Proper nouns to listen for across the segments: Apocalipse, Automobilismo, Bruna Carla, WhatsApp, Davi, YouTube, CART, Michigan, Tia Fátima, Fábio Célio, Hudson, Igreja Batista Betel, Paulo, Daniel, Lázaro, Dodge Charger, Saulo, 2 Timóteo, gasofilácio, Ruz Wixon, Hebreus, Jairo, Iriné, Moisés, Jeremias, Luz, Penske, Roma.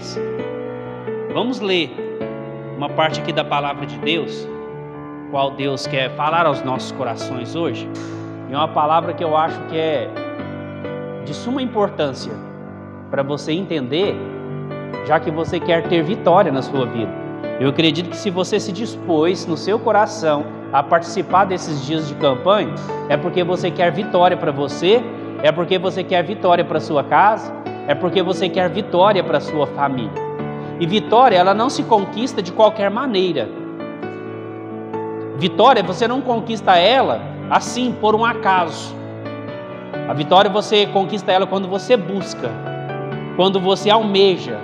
3. Vamos ler uma parte aqui da palavra de Deus, qual Deus quer falar aos nossos corações hoje. E é uma palavra que eu acho que é de suma importância para você entender, já que você quer ter vitória na sua vida. Eu acredito que se você se dispôs no seu coração a participar desses dias de campanha, é porque você quer vitória para você, é porque você quer vitória para sua casa, é porque você quer vitória para sua família. E vitória, ela não se conquista de qualquer maneira. Vitória, você não conquista ela assim, por um acaso. A vitória, você conquista ela quando você busca, quando você almeja,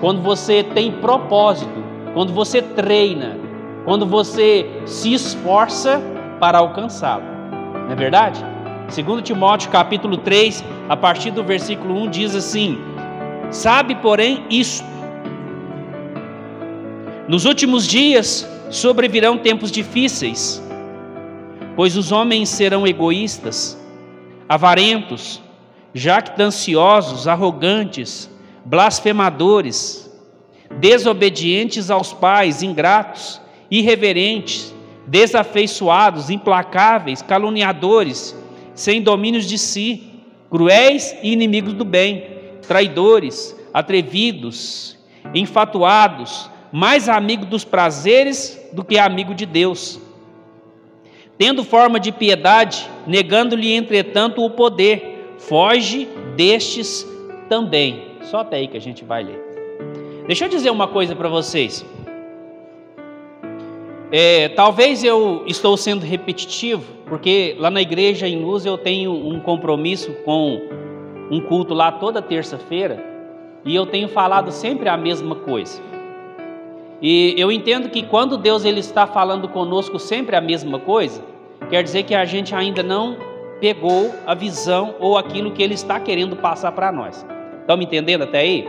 quando você tem propósito, quando você treina, quando você se esforça para alcançá-lo. Não é verdade? 2 Timóteo capítulo 3, a partir do versículo 1, diz assim: sabe, porém, isto: nos últimos dias sobrevirão tempos difíceis, pois os homens serão egoístas, avarentos, jactanciosos, arrogantes, blasfemadores, desobedientes aos pais, ingratos, irreverentes, desafeiçoados, implacáveis, caluniadores, sem domínios de si, cruéis e inimigos do bem, traidores, atrevidos, infatuados, mais amigo dos prazeres do que amigo de Deus, tendo forma de piedade, negando-lhe entretanto o poder, foge destes também. Só até aí que a gente vai ler. Deixa eu dizer uma coisa para vocês. Talvez eu estou sendo repetitivo, porque lá na igreja em Luz eu tenho um compromisso com um culto lá toda terça-feira, e eu tenho falado sempre a mesma coisa. E eu entendo que quando Deus ele está falando conosco sempre a mesma coisa, quer dizer que a gente ainda não pegou a visão ou aquilo que Ele está querendo passar para nós. Estão me entendendo até aí?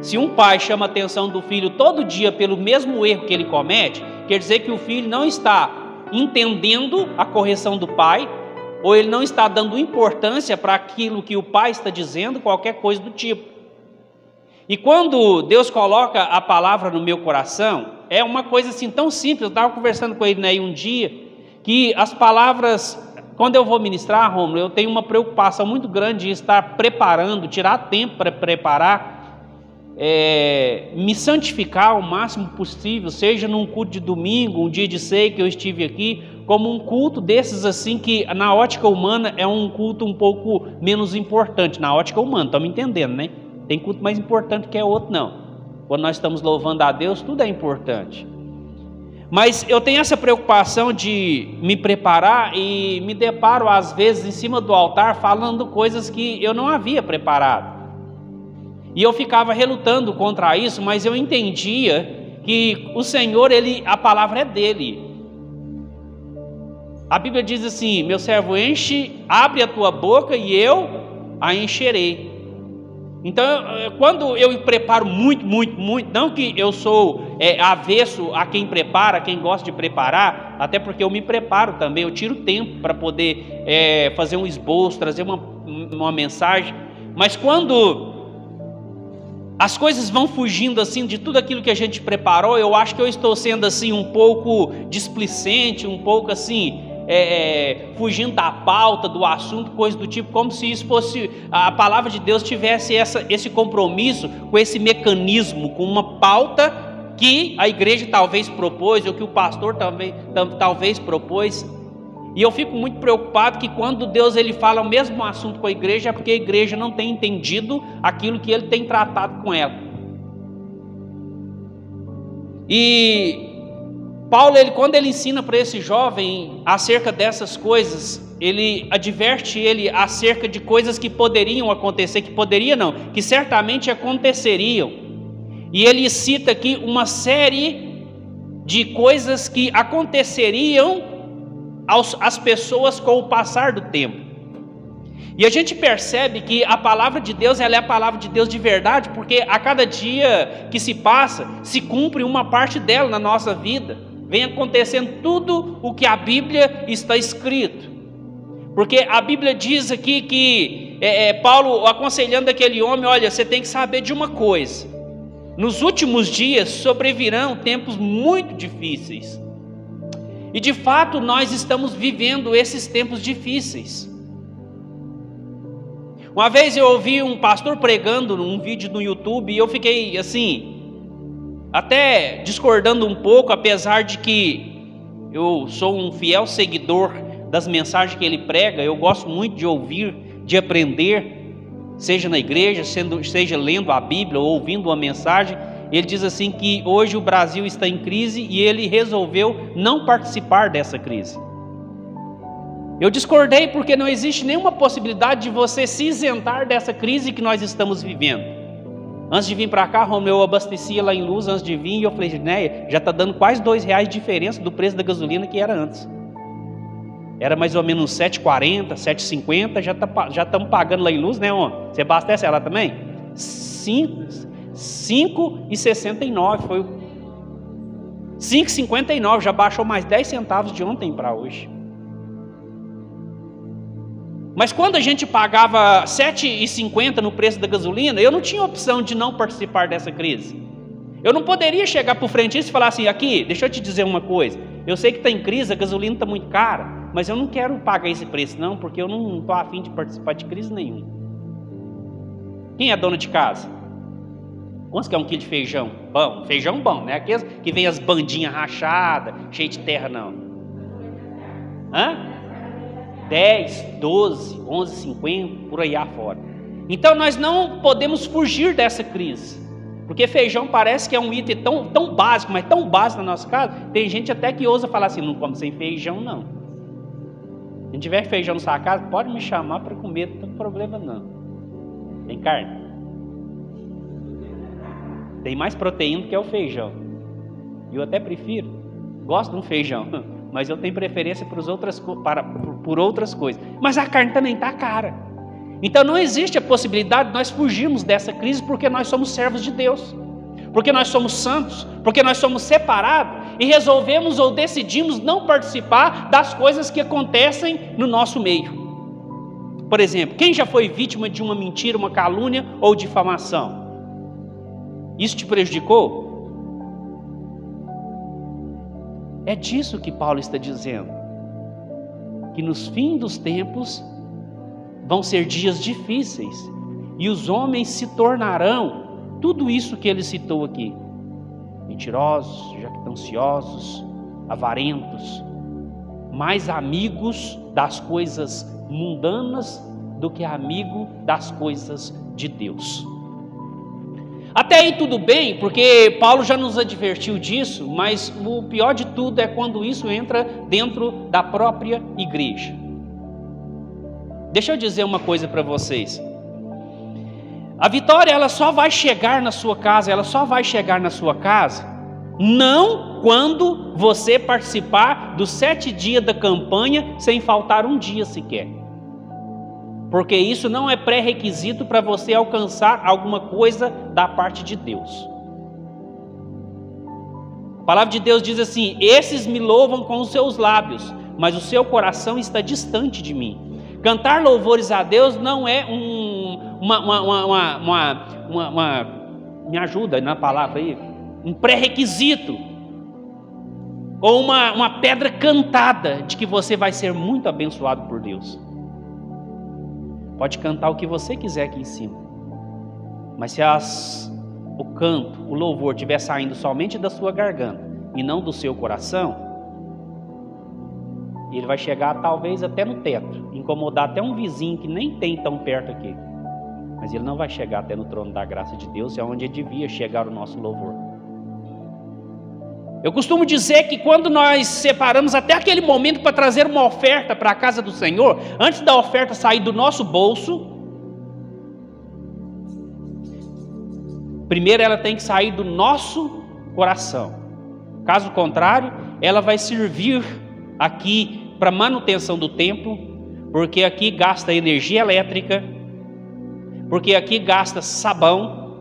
Se um pai chama a atenção do filho todo dia pelo mesmo erro que ele comete, quer dizer que o filho não está entendendo a correção do pai, ou ele não está dando importância para aquilo que o pai está dizendo, qualquer coisa do tipo. E quando Deus coloca a palavra no meu coração, é uma coisa assim tão simples. Eu estava conversando com a Irineia um dia, que as palavras, quando eu vou ministrar, Romulo, eu tenho uma preocupação muito grande de estar preparando, tirar tempo para preparar, me santificar o máximo possível, seja num culto de domingo, um dia de ceia que eu estive aqui, como um culto desses assim que na ótica humana é um culto um pouco menos importante, na ótica humana, estão me entendendo, né? Tem culto mais importante que é outro, não. Quando nós estamos louvando a Deus, tudo é importante. Mas eu tenho essa preocupação de me preparar e me deparo, às vezes, em cima do altar, falando coisas que eu não havia preparado. E eu ficava relutando contra isso, mas eu entendia que o Senhor, a palavra é dele. A Bíblia diz assim: meu servo, enche, abre a tua boca e eu a encherei. Então, quando eu preparo muito, não que eu sou avesso a quem prepara, a quem gosta de preparar, até porque eu me preparo também, eu tiro tempo para poder fazer um esboço, trazer uma mensagem, mas quando as coisas vão fugindo assim de tudo aquilo que a gente preparou, eu acho que eu estou sendo assim um pouco displicente, um pouco assim... fugindo da pauta, do assunto, coisa do tipo, como se isso fosse, a palavra de Deus tivesse esse compromisso com esse mecanismo, com uma pauta que a igreja talvez propôs, ou que o pastor talvez propôs. E eu fico muito preocupado que quando Deus ele fala o mesmo assunto com a igreja, é porque a igreja não tem entendido aquilo que ele tem tratado com ela. E Paulo, quando ele ensina para esse jovem acerca dessas coisas, ele adverte ele acerca de coisas que poderiam acontecer, que certamente aconteceriam. E ele cita aqui uma série de coisas que aconteceriam às pessoas com o passar do tempo. E a gente percebe que a palavra de Deus, ela é a palavra de Deus de verdade, porque a cada dia que se passa, se cumpre uma parte dela na nossa vida. Vem acontecendo tudo o que a Bíblia está escrito. Porque a Bíblia diz aqui que Paulo aconselhando aquele homem: olha, você tem que saber de uma coisa. Nos últimos dias sobrevirão tempos muito difíceis. E de fato nós estamos vivendo esses tempos difíceis. Uma vez eu ouvi um pastor pregando num vídeo no YouTube e eu fiquei assim, até discordando um pouco, apesar de que eu sou um fiel seguidor das mensagens que ele prega, eu gosto muito de ouvir, de aprender, seja na igreja, seja lendo a Bíblia ou ouvindo uma mensagem. Ele diz assim que hoje o Brasil está em crise e ele resolveu não participar dessa crise. Eu discordei porque não existe nenhuma possibilidade de você se isentar dessa crise que nós estamos vivendo. Antes de vir para cá, Romulo, eu abastecia lá em Luz antes de vir e eu falei, Irineia, já está dando quase R$2 de diferença do preço da gasolina que era antes. Era mais ou menos uns R$7,40, R$7,50, já estamos pagando lá em Luz, né, homem? Você abastece ela também? R$5,69 foi o 5,59, já baixou mais 10 centavos de ontem para hoje. Mas quando a gente pagava 7,50 no preço da gasolina, eu não tinha opção de não participar dessa crise. Eu não poderia chegar para o frentista e falar assim, aqui, deixa eu te dizer uma coisa, eu sei que está em crise, a gasolina está muito cara, mas eu não quero pagar esse preço não, porque eu não estou afim de participar de crise nenhuma. Quem é dona de casa? Quantos que é um quilo de feijão? Bom, feijão bom, né? Aqueles que vem as bandinhas rachadas, cheio de terra, não. 10, 12, 11, 50, por aí afora. Então nós não podemos fugir dessa crise, porque feijão parece que é um item tão básico, mas tão básico na nossa casa, tem gente até que ousa falar assim, não come sem feijão não. Se não tiver feijão na sua casa, pode me chamar para comer, não tem problema não. Tem carne? Tem mais proteína que é o feijão. Eu até prefiro, gosto de um feijão, mas eu tenho preferência por outras coisas. Mas a carne também está cara. Então não existe a possibilidade de nós fugirmos dessa crise porque nós somos servos de Deus, porque nós somos santos, porque nós somos separados e resolvemos ou decidimos não participar das coisas que acontecem no nosso meio. Por exemplo, quem já foi vítima de uma mentira, uma calúnia ou difamação? Isso te prejudicou? É disso que Paulo está dizendo, que nos fins dos tempos vão ser dias difíceis e os homens se tornarão tudo isso que ele citou aqui: mentirosos, jactanciosos, avarentos, mais amigos das coisas mundanas do que amigo das coisas de Deus. Até aí tudo bem, porque Paulo já nos advertiu disso, mas o pior de tudo é quando isso entra dentro da própria igreja. Deixa eu dizer uma coisa para vocês. A vitória ela só vai chegar na sua casa, não quando você participar dos 7 dias da campanha sem faltar um dia sequer. Porque isso não é pré-requisito para você alcançar alguma coisa da parte de Deus. A palavra de Deus diz assim: esses me louvam com os seus lábios, mas o seu coração está distante de mim. Cantar louvores a Deus não é me ajuda na palavra aí, um pré-requisito ou uma pedra cantada de que você vai ser muito abençoado por Deus. Pode cantar o que você quiser aqui em cima, mas se o canto, o louvor estiver saindo somente da sua garganta e não do seu coração, ele vai chegar talvez até no teto, incomodar até um vizinho que nem tem tão perto aqui. Mas ele não vai chegar até no trono da graça de Deus, é onde devia chegar o nosso louvor. Eu costumo dizer que quando nós separamos até aquele momento para trazer uma oferta para a casa do Senhor, antes da oferta sair do nosso bolso, primeiro ela tem que sair do nosso coração. Caso contrário, ela vai servir aqui para manutenção do templo, porque aqui gasta energia elétrica, porque aqui gasta sabão,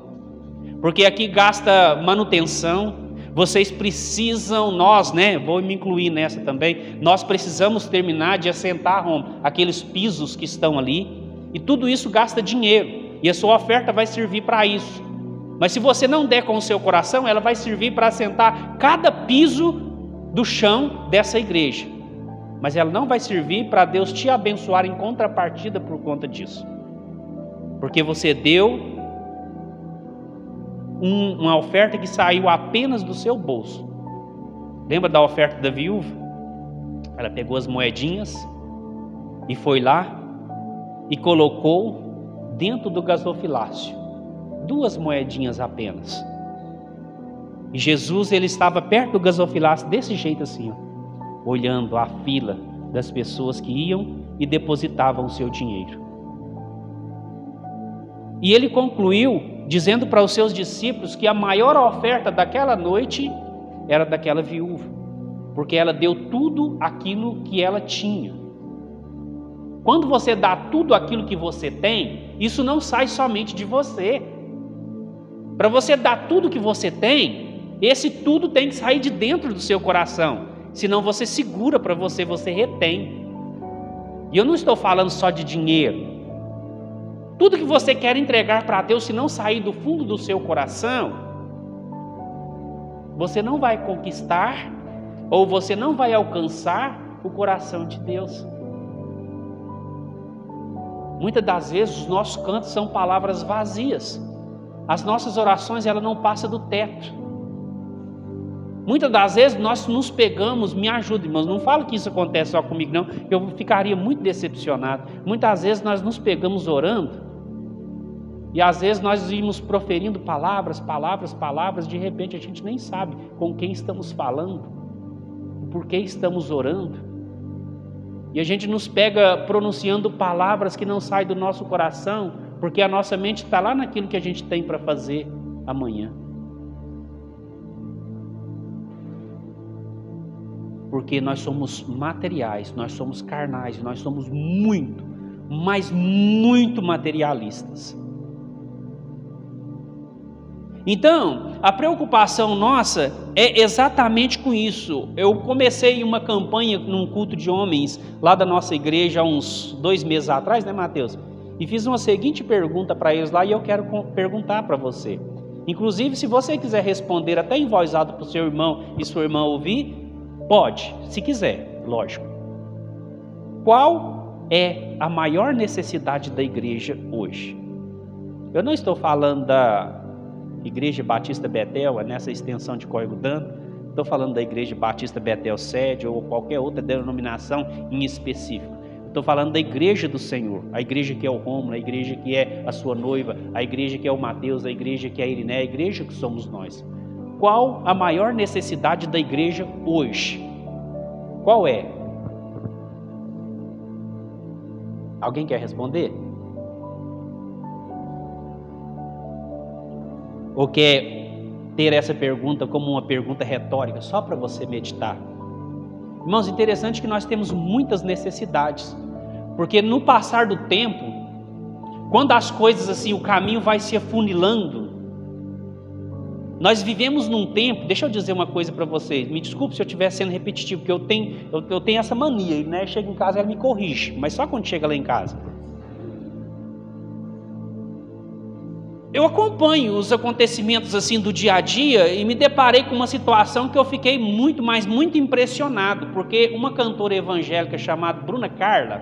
porque aqui gasta manutenção. Vocês precisam, nós, né? Vou me incluir nessa também. Nós precisamos terminar de assentar, Roma, aqueles pisos que estão ali, e tudo isso gasta dinheiro, e a sua oferta vai servir para isso. Mas se você não der com o seu coração, ela vai servir para assentar cada piso do chão dessa igreja. Mas ela não vai servir para Deus te abençoar em contrapartida por conta disso. Porque você deu uma oferta que saiu apenas do seu bolso. Lembra da oferta da viúva? Ela pegou as moedinhas e foi lá e colocou dentro do gasofilácio. 2 moedinhas apenas. E Jesus, ele estava perto do gasofilácio desse jeito assim, ó, olhando a fila das pessoas que iam e depositavam o seu dinheiro. E ele concluiu dizendo para os seus discípulos que a maior oferta daquela noite era daquela viúva, porque ela deu tudo aquilo que ela tinha. Quando você dá tudo aquilo que você tem, isso não sai somente de você. Para você dar tudo que você tem, esse tudo tem que sair de dentro do seu coração, senão você segura para você, você retém. E eu não estou falando só de dinheiro. Tudo que você quer entregar para Deus, se não sair do fundo do seu coração, você não vai conquistar ou você não vai alcançar o coração de Deus. Muitas das vezes os nossos cantos são palavras vazias. As nossas orações, ela não passa do teto. Muitas das vezes nós nos pegamos, me ajuda, irmãos, não fala que isso acontece só comigo não, eu ficaria muito decepcionado. Muitas vezes nós nos pegamos orando e às vezes nós íamos proferindo palavras, de repente a gente nem sabe com quem estamos falando, por que estamos orando. E a gente nos pega pronunciando palavras que não saem do nosso coração, porque a nossa mente está lá naquilo que a gente tem para fazer amanhã. Porque nós somos materiais, nós somos carnais, nós somos muito, mas muito materialistas. Então, a preocupação nossa é exatamente com isso. Eu comecei uma campanha num culto de homens lá da nossa igreja há uns 2 meses atrás, né, Mateus? E fiz uma seguinte pergunta para eles lá e eu quero perguntar para você. Inclusive, se você quiser responder até em voz alta para o seu irmão e sua irmã ouvir, pode, se quiser, lógico. Qual é a maior necessidade da igreja hoje? Eu não estou falando da Igreja Batista Betel, é nessa extensão de Corrego Dando. Estou falando da Igreja Batista Betel sede ou qualquer outra denominação em específico. Estou falando da igreja do Senhor, a igreja que é o Romulo, a igreja que é a sua noiva, a igreja que é o Mateus, a igreja que é a Iriné, a igreja que somos nós. Qual a maior necessidade da igreja hoje? Qual é? Alguém quer responder? Ou quer ter essa pergunta como uma pergunta retórica, só para você meditar? Irmãos, interessante que nós temos muitas necessidades, porque no passar do tempo, quando as coisas assim, o caminho vai se afunilando, nós vivemos num tempo, deixa eu dizer uma coisa para vocês, me desculpe se eu estiver sendo repetitivo, porque eu tenho essa mania, né? Chego em casa, ela me corrige, mas só quando chega lá em casa. Eu acompanho os acontecimentos assim do dia a dia e me deparei com uma situação que eu fiquei muito, mas muito impressionado, porque uma cantora evangélica chamada Bruna Carla,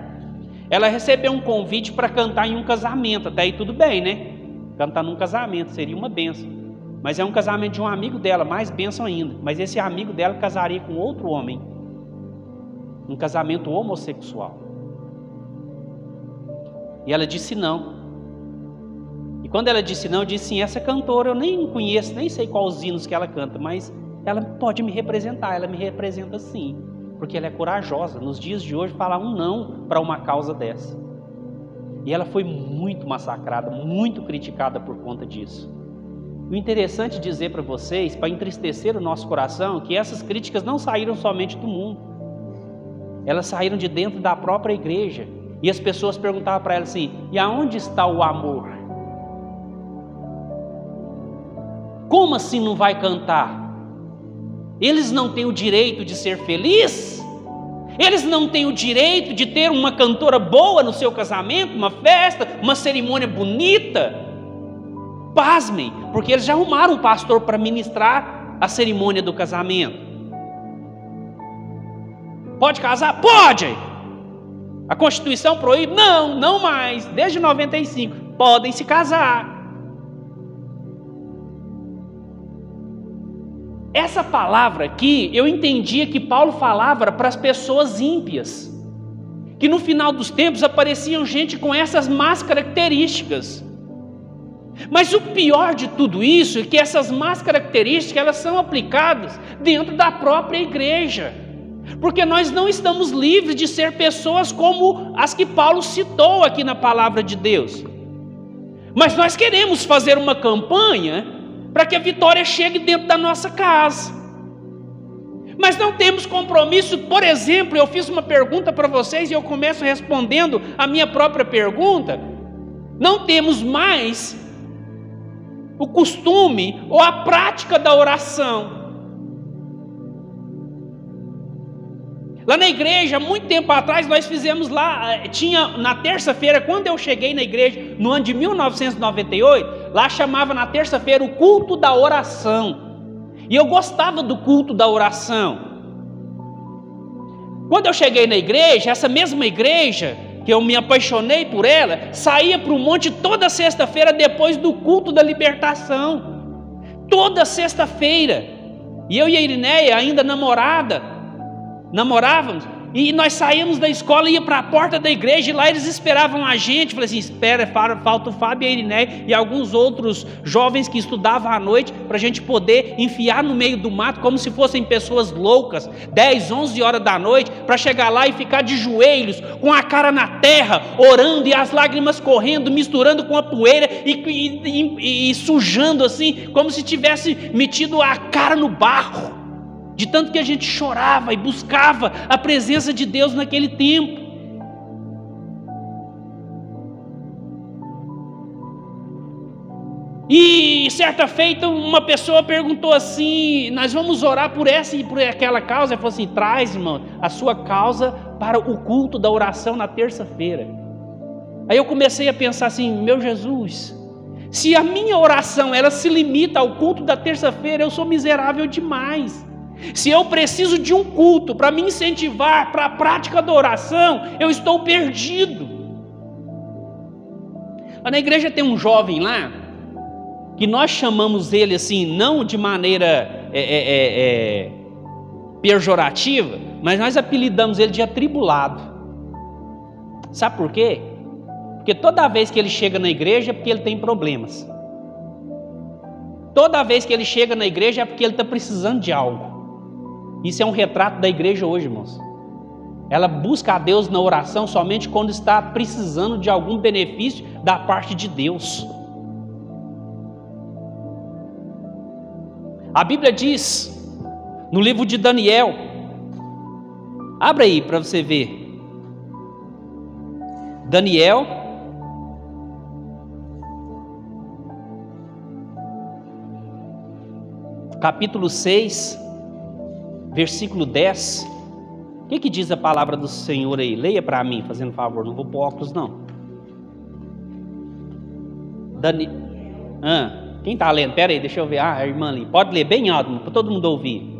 ela recebeu um convite para cantar em um casamento, até aí tudo bem, né? Cantar num casamento seria uma bênção. Mas é um casamento de um amigo dela, mais bênção ainda. Mas esse amigo dela casaria com outro homem. Um casamento homossexual. E ela disse não. E quando ela disse não, eu disse sim, essa cantora eu nem conheço, nem sei quais hinos que ela canta, mas ela pode me representar, ela me representa sim. Porque ela é corajosa, nos dias de hoje, falar um não para uma causa dessa. E ela foi muito massacrada, muito criticada por conta disso. O interessante dizer para vocês, para entristecer o nosso coração, que essas críticas não saíram somente do mundo. Elas saíram de dentro da própria igreja. E as pessoas perguntavam para ela assim, e aonde está o amor? Como assim não vai cantar? Eles não têm o direito de ser felizes? Eles não têm o direito de ter uma cantora boa no seu casamento, uma festa, uma cerimônia bonita? Pasmem, porque eles já arrumaram um pastor para ministrar a cerimônia do casamento. Pode casar? Pode! A Constituição proíbe? Não, não mais. Desde 95, podem se casar. Essa palavra aqui, eu entendia que Paulo falava para as pessoas ímpias, que no final dos tempos apareciam gente com essas más características. Mas o pior de tudo isso é que essas más características, elas são aplicadas dentro da própria igreja. Porque nós não estamos livres de ser pessoas como as que Paulo citou aqui na palavra de Deus. Mas nós queremos fazer uma campanha para que a vitória chegue dentro da nossa casa. Mas não temos compromisso. Por exemplo, eu fiz uma pergunta para vocês e eu começo respondendo a minha própria pergunta. Não temos mais o costume ou a prática da oração. Lá na igreja, muito tempo atrás, nós fizemos lá, tinha na terça-feira, quando eu cheguei na igreja, no ano de 1998, lá chamava na terça-feira o culto da oração. E eu gostava do culto da oração. Quando eu cheguei na igreja, essa mesma igreja, que eu me apaixonei por ela, saía para o monte toda sexta-feira depois do culto da libertação. Toda sexta-feira. E eu e a Irineia, ainda namorávamos, e nós saímos da escola, ia para a porta da igreja, e lá eles esperavam a gente. Falei assim, espera, falta o Fábio e a Iriné e alguns outros jovens que estudavam à noite, para a gente poder enfiar no meio do mato, como se fossem pessoas loucas, 10, 11 horas da noite, para chegar lá e ficar de joelhos, com a cara na terra, orando, e as lágrimas correndo, misturando com a poeira, e sujando assim, como se tivesse metido a cara no barro, de tanto que a gente chorava e buscava a presença de Deus naquele tempo. E certa feita uma pessoa perguntou assim, nós vamos orar por essa e por aquela causa. Ele falou assim, traz, irmão, a sua causa para o culto da oração na terça-feira. Aí eu comecei a pensar assim, meu Jesus, se a minha oração ela se limita ao culto da terça-feira, eu sou miserável demais. Se eu preciso de um culto para me incentivar para a prática da oração, eu estou perdido. Na igreja tem um jovem lá, que nós chamamos ele assim, não de maneira pejorativa, mas nós apelidamos ele de atribulado. Sabe por quê? Porque toda vez que ele chega na igreja é porque ele tem problemas. Toda vez que ele chega na igreja é porque ele está precisando de algo. Isso é um retrato da igreja hoje, irmãos. Ela busca a Deus na oração somente quando está precisando de algum benefício da parte de Deus. A Bíblia diz, no livro de Daniel, abre aí para você ver. Daniel, capítulo 6, Versículo 10, o que diz a palavra do Senhor aí? Leia para mim, fazendo favor, não vou pôr óculos não. Quem está lendo? Pera aí, deixa eu ver. A irmã ali, pode ler bem alto, para todo mundo ouvir.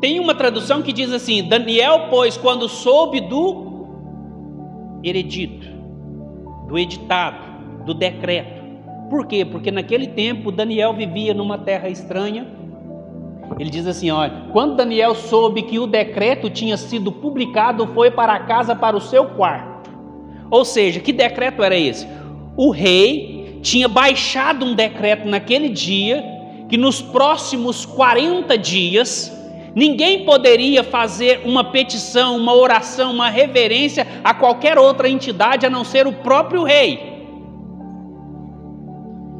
Tem uma tradução que diz assim, Daniel, pois, quando soube do edito, do decreto. Por quê? Porque naquele tempo Daniel vivia numa terra estranha. Ele diz assim, olha, quando Daniel soube que o decreto tinha sido publicado, foi para casa, para o seu quarto. Ou seja, que decreto era esse? O rei tinha baixado um decreto naquele dia, que nos próximos 40 dias... ninguém poderia fazer uma petição, uma oração, uma reverência a qualquer outra entidade a não ser o próprio rei.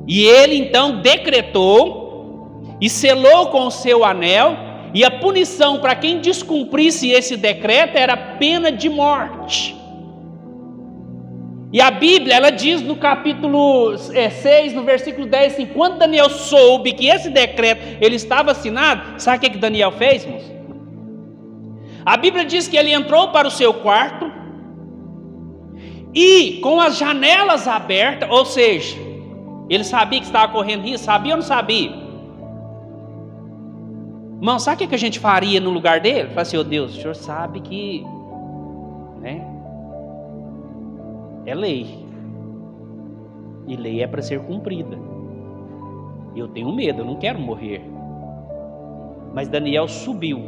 E ele então decretou e selou com o seu anel E a punição para quem descumprisse esse decreto era pena de morte. E a Bíblia, ela diz no capítulo 6, no versículo 10, assim, quando Daniel soube que esse decreto, ele estava assinado, sabe o que Daniel fez, moço? A Bíblia diz que ele entrou para o seu quarto, e com as janelas abertas, ou seja, ele sabia que estava correndo risco, sabia ou não sabia? Irmão, sabe o que a gente faria no lugar dele? Fala assim, oh Deus, o Senhor sabe que... né? É lei, e lei é para ser cumprida. Eu tenho medo, eu não quero morrer. Mas Daniel subiu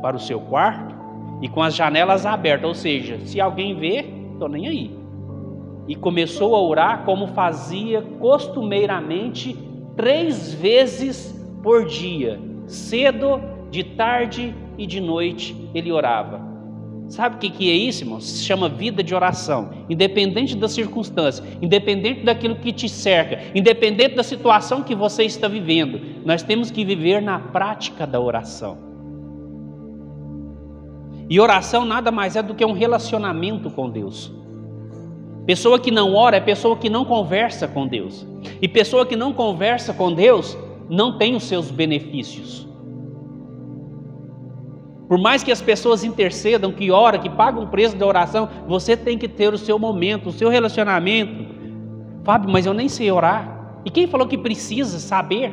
para o seu quarto e com as janelas abertas, ou seja, se alguém vê, tô nem aí. E começou a orar como fazia costumeiramente 3 vezes por dia, cedo, de tarde e de noite ele orava. Sabe o que é isso, irmão? Se chama vida de oração. Independente da circunstância, independente daquilo que te cerca, independente da situação que você está vivendo, nós temos que viver na prática da oração. E oração nada mais é do que um relacionamento com Deus. Pessoa que não ora é pessoa que não conversa com Deus. E pessoa que não conversa com Deus não tem os seus benefícios. Por mais que as pessoas intercedam, que oram, que pagam o preço da oração, você tem que ter o seu momento, o seu relacionamento. Fábio, mas eu nem sei orar. E quem falou que precisa saber?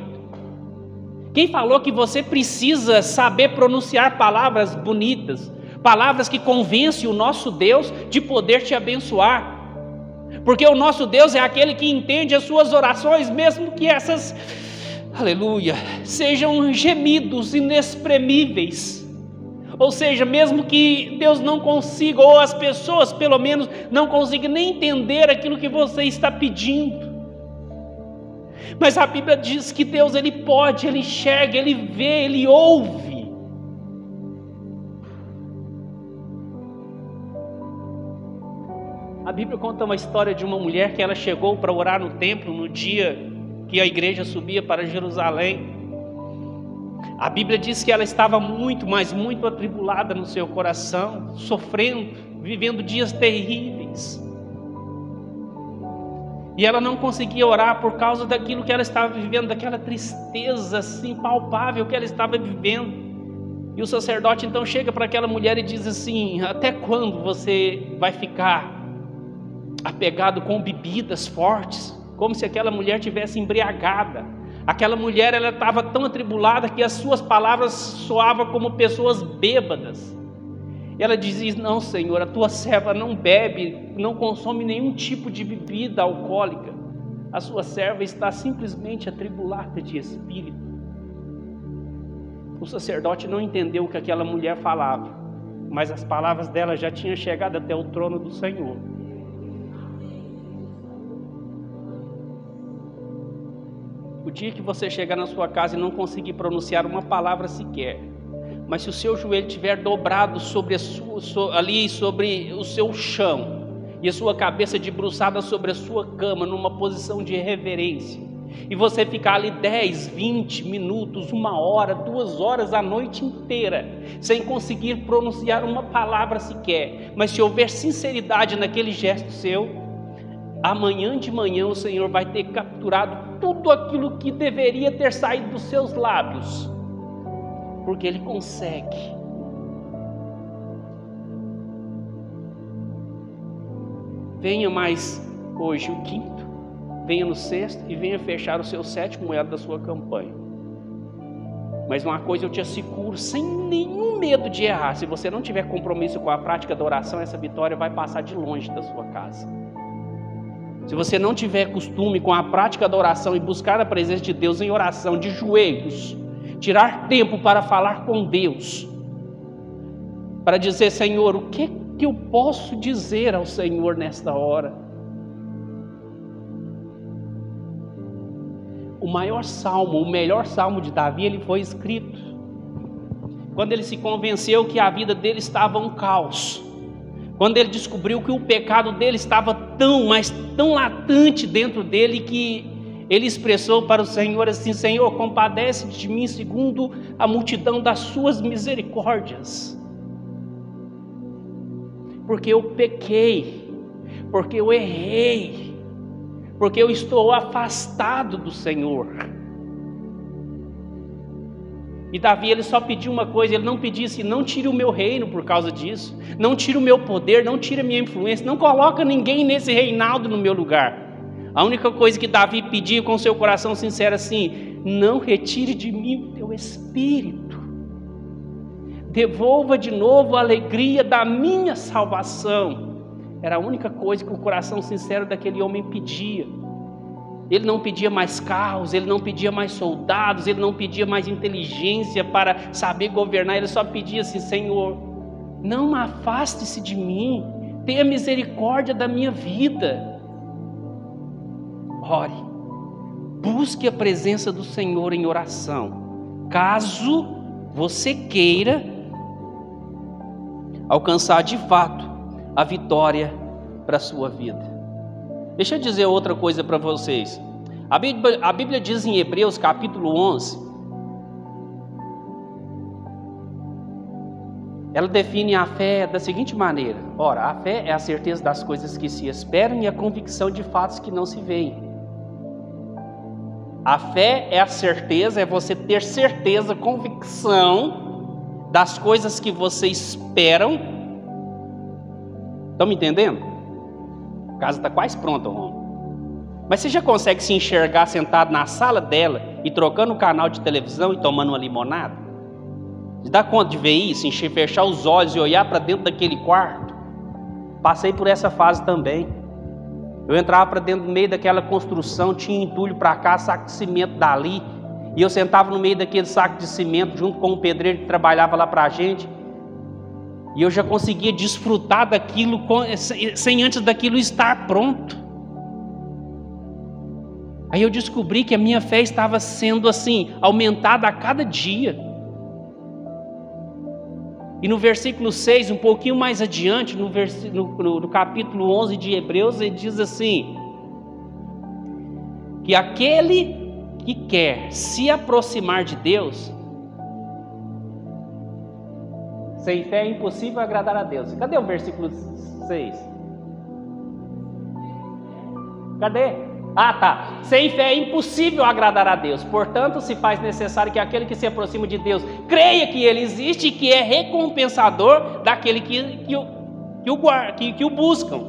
Quem falou que você precisa saber pronunciar palavras bonitas? Palavras que convencem o nosso Deus de poder te abençoar. Porque o nosso Deus é aquele que entende as suas orações, mesmo que essas, aleluia, sejam gemidos inexprimíveis. Ou seja, mesmo que Deus não consiga, ou as pessoas pelo menos não consigam nem entender aquilo que você está pedindo. Mas a Bíblia diz que Deus, Ele pode, Ele enxerga, Ele vê, Ele ouve. A Bíblia conta uma história de uma mulher que ela chegou para orar no templo no dia que a igreja subia para Jerusalém. A Bíblia diz que ela estava muito, mas muito atribulada no seu coração, sofrendo, vivendo dias terríveis. E ela não conseguia orar por causa daquilo que ela estava vivendo, daquela tristeza assim, palpável que ela estava vivendo. E o sacerdote então chega para aquela mulher e diz assim, até quando você vai ficar apegado com bebidas fortes? Como se aquela mulher tivesse embriagada. Aquela mulher, ela estava tão atribulada que as suas palavras soavam como pessoas bêbadas. Ela dizia, não Senhor, a tua serva não bebe, não consome nenhum tipo de bebida alcoólica. A sua serva está simplesmente atribulada de espírito. O sacerdote não entendeu o que aquela mulher falava, mas as palavras dela já tinham chegado até o trono do Senhor. O dia que você chegar na sua casa e não conseguir pronunciar uma palavra sequer, mas se o seu joelho estiver dobrado sobre o seu chão e a sua cabeça debruçada sobre a sua cama numa posição de reverência, e você ficar ali 10, 20 minutos, 1 hora, 2 horas, a noite inteira, sem conseguir pronunciar uma palavra sequer, mas se houver sinceridade naquele gesto seu, amanhã de manhã o Senhor vai ter capturado tudo aquilo que deveria ter saído dos seus lábios, porque Ele consegue. Venha mais hoje o 5º, venha no 6º e venha fechar o seu 7º elo da sua campanha. Mas uma coisa eu te asseguro, sem nenhum medo de errar, se você não tiver compromisso com a prática da oração, essa vitória vai passar de longe da sua casa. Se você não tiver costume com a prática da oração e buscar a presença de Deus em oração, de joelhos, tirar tempo para falar com Deus, para dizer, Senhor, o que eu posso dizer ao Senhor nesta hora? O maior salmo, o melhor salmo de Davi, ele foi escrito quando ele se convenceu que a vida dele estava um caos. Quando ele descobriu que o pecado dele estava tão, mas tão latente dentro dele que ele expressou para o Senhor assim: Senhor, compadece de mim segundo a multidão das suas misericórdias, porque eu pequei, porque eu errei, porque eu estou afastado do Senhor. E Davi, ele só pediu uma coisa, ele não pediu assim: não tire o meu reino por causa disso, não tire o meu poder, não tire a minha influência, não coloca ninguém nesse reinado no meu lugar. A única coisa que Davi pediu com seu coração sincero assim: não retire de mim o teu espírito, devolva de novo a alegria da minha salvação. Era a única coisa que o coração sincero daquele homem pedia. Ele não pedia mais carros, ele não pedia mais soldados, ele não pedia mais inteligência para saber governar, ele só pedia assim: Senhor, não afaste-se de mim, tenha misericórdia da minha vida. Ore, busque a presença do Senhor em oração, caso você queira alcançar de fato a vitória para a sua vida. Deixa eu dizer outra coisa para vocês. A Bíblia diz em Hebreus capítulo 11, ela define a fé da seguinte maneira: ora, a fé é a certeza das coisas que se esperam e a convicção de fatos que não se veem. A fé é a certeza, é você ter certeza, convicção das coisas que você esperam. Estão me entendendo? A casa está quase pronta, Romulo. Mas você já consegue se enxergar sentado na sala dela e trocando o canal de televisão e tomando uma limonada? Você dá conta de ver isso, encher, fechar os olhos e olhar para dentro daquele quarto? Passei por essa fase também. Eu entrava para dentro do meio daquela construção, tinha entulho para cá, saco de cimento dali, e eu sentava no meio daquele saco de cimento junto com um pedreiro que trabalhava lá para a gente. E eu já conseguia desfrutar daquilo sem antes daquilo estar pronto. Aí eu descobri que a minha fé estava sendo assim, aumentada a cada dia. E no versículo 6, um pouquinho mais adiante, no capítulo 11 de Hebreus, ele diz assim: que aquele que quer se aproximar de Deus, sem fé é impossível agradar a Deus. Cadê o versículo 6? Cadê? Ah, tá. Sem fé é impossível agradar a Deus. Portanto, se faz necessário que aquele que se aproxima de Deus creia que Ele existe e que é recompensador daquele que o buscam.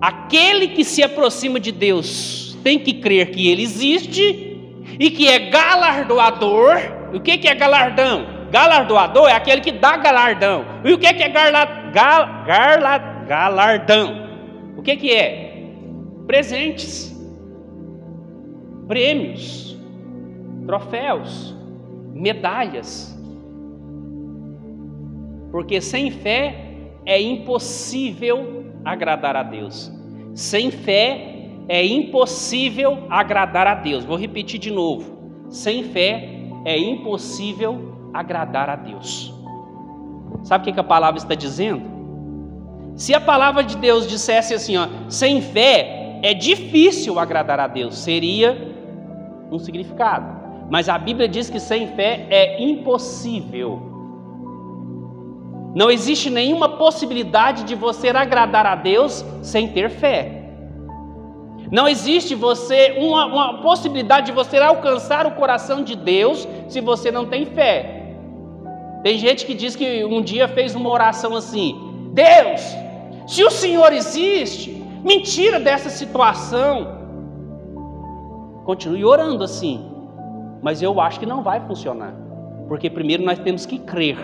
Aquele que se aproxima de Deus tem que crer que Ele existe e que é galardoador. O que é galardão? Galardoador é aquele que dá galardão. E o que é galardão? O que é? Presentes, prêmios, troféus, medalhas. Porque sem fé é impossível agradar a Deus. Sem fé é impossível agradar a Deus. Vou repetir de novo. Sem fé é impossível agradar a Deus. Sabe o que a palavra está dizendo? Se a palavra de Deus dissesse assim, ó, sem fé é difícil agradar a Deus, seria um significado. Mas a Bíblia diz que sem fé é impossível. Não existe nenhuma possibilidade de você agradar a Deus sem ter fé. Não existe uma possibilidade de você alcançar o coração de Deus se você não tem fé. Tem gente que diz que um dia fez uma oração assim: Deus, se o Senhor existe, me tira dessa situação. Continue orando assim, mas eu acho que não vai funcionar, porque primeiro nós temos que crer.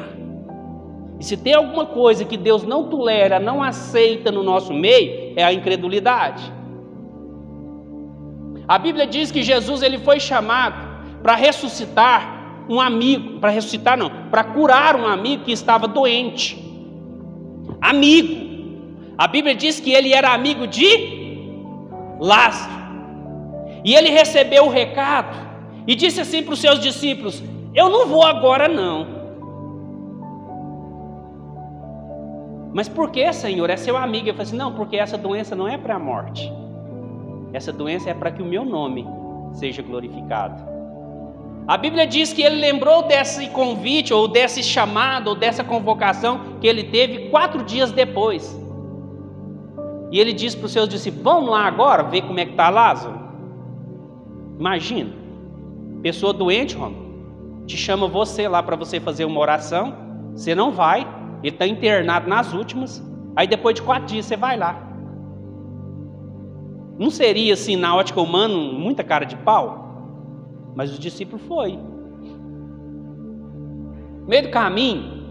E se tem alguma coisa que Deus não tolera, não aceita no nosso meio, é a incredulidade. A Bíblia diz que Jesus, ele foi chamado para ressuscitar um amigo, para curar um amigo que estava doente. Amigo. A Bíblia diz que ele era amigo de Lázaro. E ele recebeu o recado e disse assim para os seus discípulos: eu não vou agora não. Mas por que, Senhor? É seu amigo. Ele falou assim: não, porque essa doença não é para a morte. Essa doença é para que o meu nome seja glorificado. A Bíblia diz que ele lembrou desse convite, ou desse chamado, ou dessa convocação que ele teve 4 dias depois. E ele disse para os seus discípulos: vamos lá agora ver como é que está Lázaro. Imagina, pessoa doente, Romulo, te chama você lá para você fazer uma oração, você não vai, ele está internado nas últimas, aí depois de 4 dias você vai lá. Não seria assim, na ótica humana, muita cara de pau? Mas os discípulos foi. No meio do caminho,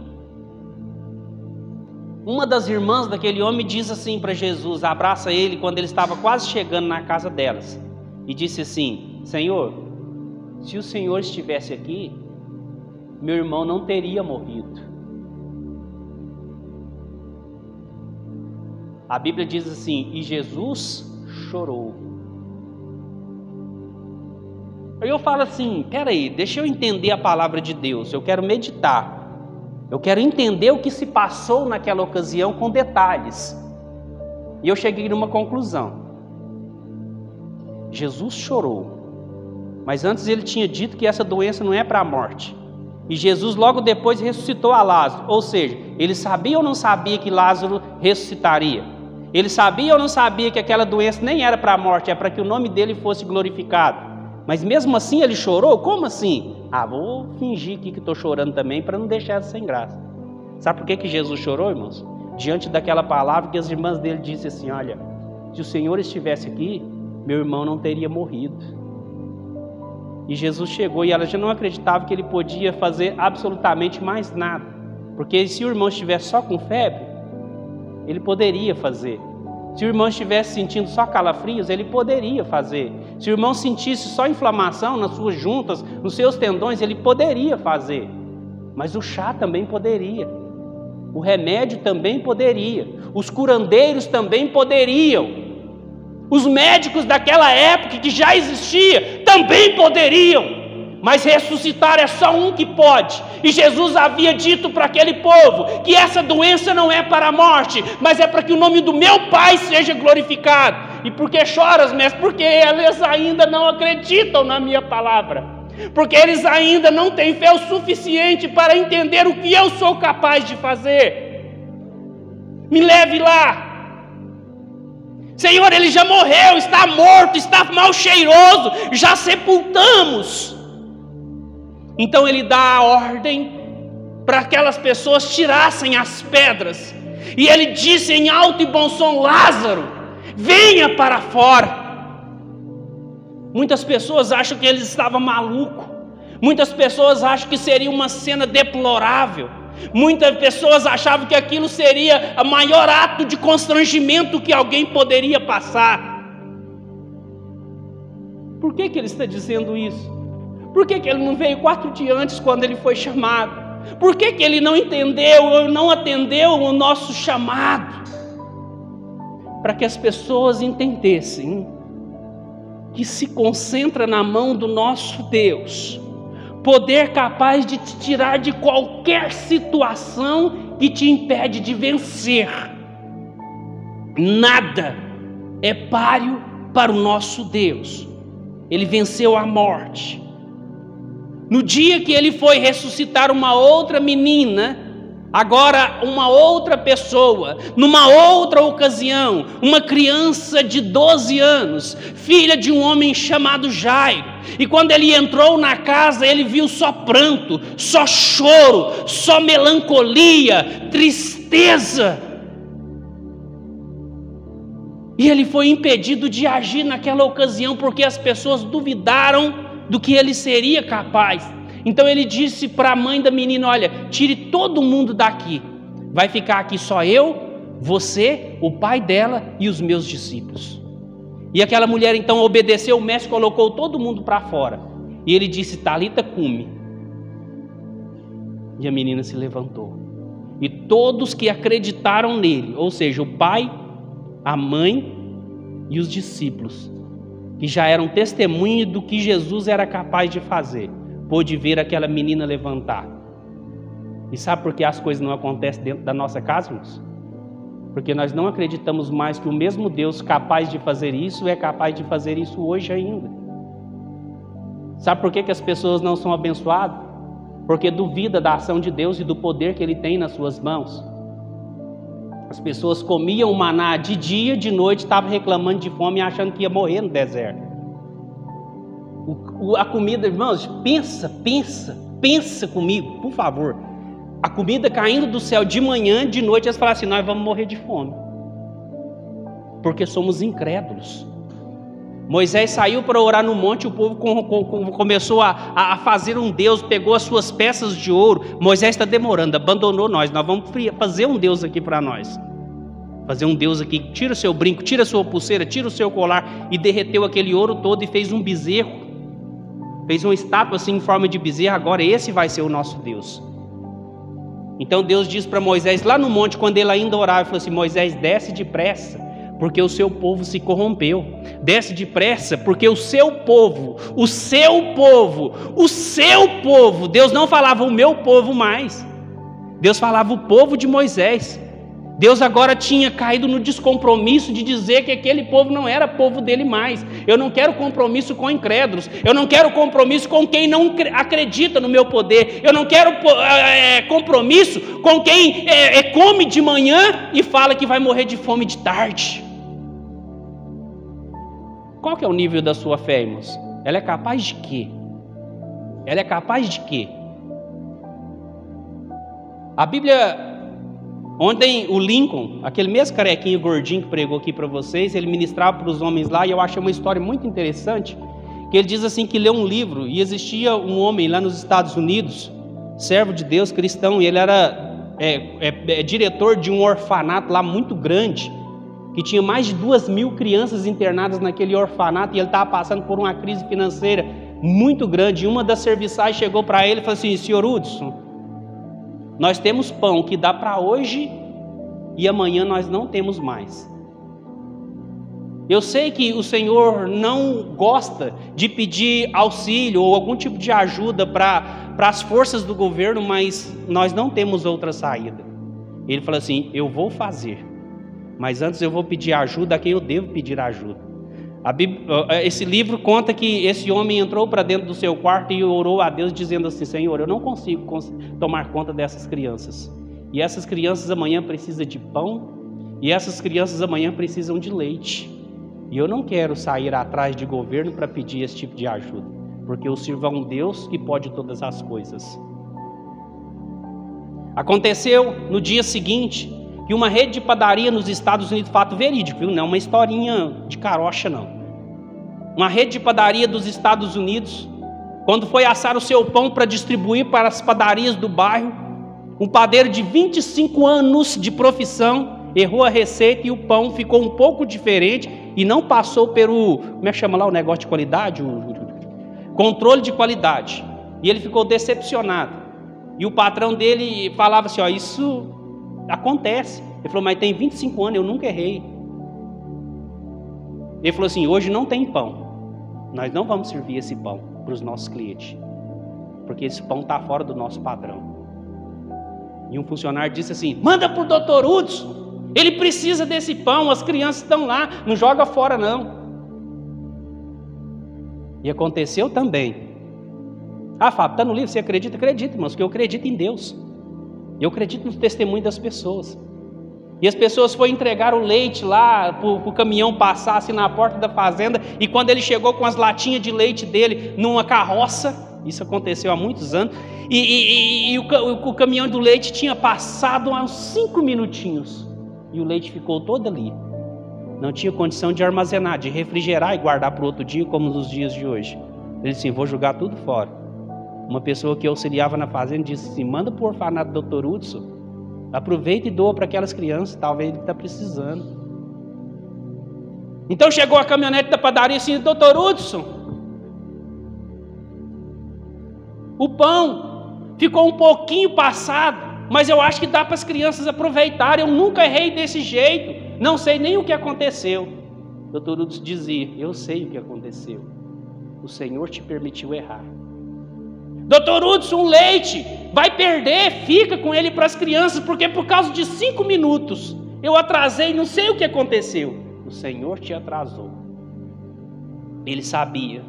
uma das irmãs daquele homem diz assim para Jesus, abraça ele quando ele estava quase chegando na casa delas, e disse assim: Senhor, se o Senhor estivesse aqui, meu irmão não teria morrido. A Bíblia diz assim: e Jesus chorou. Aí eu falo assim: peraí, deixa eu entender a palavra de Deus, eu quero meditar, eu quero entender o que se passou naquela ocasião com detalhes. E eu cheguei numa conclusão: Jesus chorou, mas antes ele tinha dito que essa doença não é para a morte, e Jesus logo depois ressuscitou a Lázaro, ou seja, ele sabia ou não sabia que Lázaro ressuscitaria? Ele sabia ou não sabia que aquela doença nem era para a morte, é para que o nome dele fosse glorificado? Mas mesmo assim ele chorou? Como assim? Ah, vou fingir aqui que estou chorando também para não deixar ela sem graça. Sabe por que Jesus chorou, irmãos? Diante daquela palavra que as irmãs dele disseram assim: olha, se o Senhor estivesse aqui, meu irmão não teria morrido. E Jesus chegou e ela já não acreditava que ele podia fazer absolutamente mais nada. Porque se o irmão estivesse só com febre, ele poderia fazer. Se o irmão estivesse sentindo só calafrios, ele poderia fazer. Se o irmão sentisse só inflamação nas suas juntas, nos seus tendões, ele poderia fazer. Mas o chá também poderia. O remédio também poderia. Os curandeiros também poderiam. Os médicos daquela época que já existia também poderiam. Mas ressuscitar é só um que pode. E Jesus havia dito para aquele povo que essa doença não é para a morte, mas é para que o nome do meu Pai seja glorificado. E por que choras, mestre? Porque eles ainda não acreditam na minha palavra. Porque eles ainda não têm fé o suficiente para entender o que eu sou capaz de fazer. Me leve lá. Senhor, ele já morreu, está morto, está mal cheiroso, já sepultamos. Então ele dá a ordem para aquelas pessoas tirassem as pedras. E ele disse em alto e bom som: Lázaro, venha para fora. Muitas pessoas acham que ele estava maluco. Muitas pessoas acham que seria uma cena deplorável. Muitas pessoas achavam que aquilo seria o maior ato de constrangimento que alguém poderia passar. Por que que ele está dizendo isso? Por que que ele não veio 4 dias antes quando ele foi chamado? Por que que ele não entendeu ou não atendeu o nosso chamado? Para que as pessoas entendessem que se concentra na mão do nosso Deus poder capaz de te tirar de qualquer situação que te impede de vencer. Nada é páreo para o nosso Deus. Ele venceu a morte. No dia que ele foi ressuscitar uma outra menina, agora uma outra pessoa, numa outra ocasião, uma criança de 12 anos, filha de um homem chamado Jairo, e quando ele entrou na casa, ele viu só pranto, só choro, só melancolia, tristeza. E ele foi impedido de agir naquela ocasião, porque as pessoas duvidaram do que ele seria capaz. Então ele disse para a mãe da menina: olha, tire todo mundo daqui, vai ficar aqui só eu, você, o pai dela e os meus discípulos. E aquela mulher então obedeceu, o mestre colocou todo mundo para fora. E ele disse: Talita, cume. E a menina se levantou. E todos que acreditaram nele, ou seja, o pai, a mãe e os discípulos, que já eram testemunho do que Jesus era capaz de fazer, pôde ver aquela menina levantar. E sabe por que as coisas não acontecem dentro da nossa casa, irmãos? Porque nós não acreditamos mais que o mesmo Deus capaz de fazer isso é capaz de fazer isso hoje ainda. Sabe por que as pessoas não são abençoadas? Porque duvida da ação de Deus e do poder que Ele tem nas suas mãos. As pessoas comiam maná de dia, de noite, estavam reclamando de fome e achando que ia morrer no deserto. A comida, irmãos, pensa comigo, por favor. A comida caindo do céu de manhã, de noite, eles falam assim, nós vamos morrer de fome. Porque somos incrédulos. Moisés saiu para orar no monte, o povo começou a fazer um Deus, pegou as suas peças de ouro. Moisés está demorando, abandonou nós vamos fazer um Deus aqui para nós. Fazer um Deus aqui, tira o seu brinco, tira a sua pulseira, tira o seu colar, e derreteu aquele ouro todo e fez um bezerro. Fez uma estátua assim em forma de bezerro, agora esse vai ser o nosso Deus. Então Deus diz para Moisés lá no monte, quando ele ainda orava, ele falou assim, Moisés, desce depressa, porque o seu povo se corrompeu. Desce depressa, porque o seu povo, Deus não falava o meu povo mais. Deus falava o povo de Moisés. Deus agora tinha caído no descompromisso de dizer que aquele povo não era povo dele mais. Eu não quero compromisso com incrédulos. Eu não quero compromisso com quem não acredita no meu poder. Eu não quero compromisso com quem come de manhã e fala que vai morrer de fome de tarde. Qual que é o nível da sua fé, irmãos? Ela é capaz de quê? Ela é capaz de quê? A Bíblia... Ontem o Lincoln, aquele mesmo carequinho gordinho que pregou aqui para vocês, ele ministrava para os homens lá, e eu achei uma história muito interessante, que ele diz assim que leu um livro, e existia um homem lá nos Estados Unidos, servo de Deus, cristão, e ele era diretor de um orfanato lá muito grande, que tinha mais de 2.000 crianças internadas naquele orfanato, e ele estava passando por uma crise financeira muito grande, e uma das serviçais chegou para ele e falou assim, senhor Hudson, nós temos pão que dá para hoje e amanhã nós não temos mais. Eu sei que o Senhor não gosta de pedir auxílio ou algum tipo de ajuda para as forças do governo, mas nós não temos outra saída. Ele falou assim, eu vou fazer, mas antes eu vou pedir ajuda a quem eu devo pedir ajuda. Esse livro conta que esse homem entrou para dentro do seu quarto e orou a Deus dizendo assim, Senhor, eu não consigo tomar conta dessas crianças. E essas crianças amanhã precisam de pão, e essas crianças amanhã precisam de leite. E eu não quero sair atrás de governo para pedir esse tipo de ajuda, porque eu sirvo a um Deus que pode todas as coisas. Aconteceu no dia seguinte... E uma rede de padaria nos Estados Unidos, fato verídico, viu? Não é uma historinha de carocha, não. Uma rede de padaria dos Estados Unidos, quando foi assar o seu pão para distribuir para as padarias do bairro, um padeiro de 25 anos de profissão errou a receita e o pão ficou um pouco diferente e não passou pelo, como é que chama lá o negócio de qualidade? O controle de qualidade. E ele ficou decepcionado. E o patrão dele falava assim, ó, isso... acontece. Ele falou, mas tem 25 anos, eu nunca errei. Ele falou assim, hoje não tem pão. Nós não vamos servir esse pão para os nossos clientes, porque esse pão está fora do nosso padrão. E um funcionário disse assim, manda para o doutor Hudson, ele precisa desse pão, as crianças estão lá, não joga fora não. E aconteceu também. Ah, Fábio, está no livro, você acredita? Acredita, irmãos, que eu acredito em Deus. Eu acredito no testemunho das pessoas. E as pessoas foram entregar o leite lá, para o caminhão passar assim, na porta da fazenda, e quando ele chegou com as latinhas de leite dele numa carroça, isso aconteceu há muitos anos, e o caminhão do leite tinha passado há uns 5 minutinhos, e o leite ficou todo ali. Não tinha condição de armazenar, de refrigerar e guardar para o outro dia, como nos dias de hoje. Ele disse assim, vou jogar tudo fora. Uma pessoa que auxiliava na fazenda disse assim, manda para o orfanato doutor Hudson, aproveita e doa para aquelas crianças, talvez ele está precisando. Então chegou a caminhonete da padaria e disse, doutor Hudson, o pão ficou um pouquinho passado, mas eu acho que dá para as crianças aproveitarem, eu nunca errei desse jeito, não sei nem o que aconteceu. Doutor Hudson dizia, eu sei o que aconteceu, o Senhor te permitiu errar. Doutor Hudson, um leite, vai perder, fica com ele para as crianças, porque por causa de 5 minutos Eu atrasei, não sei o que aconteceu. O Senhor te atrasou. Ele sabia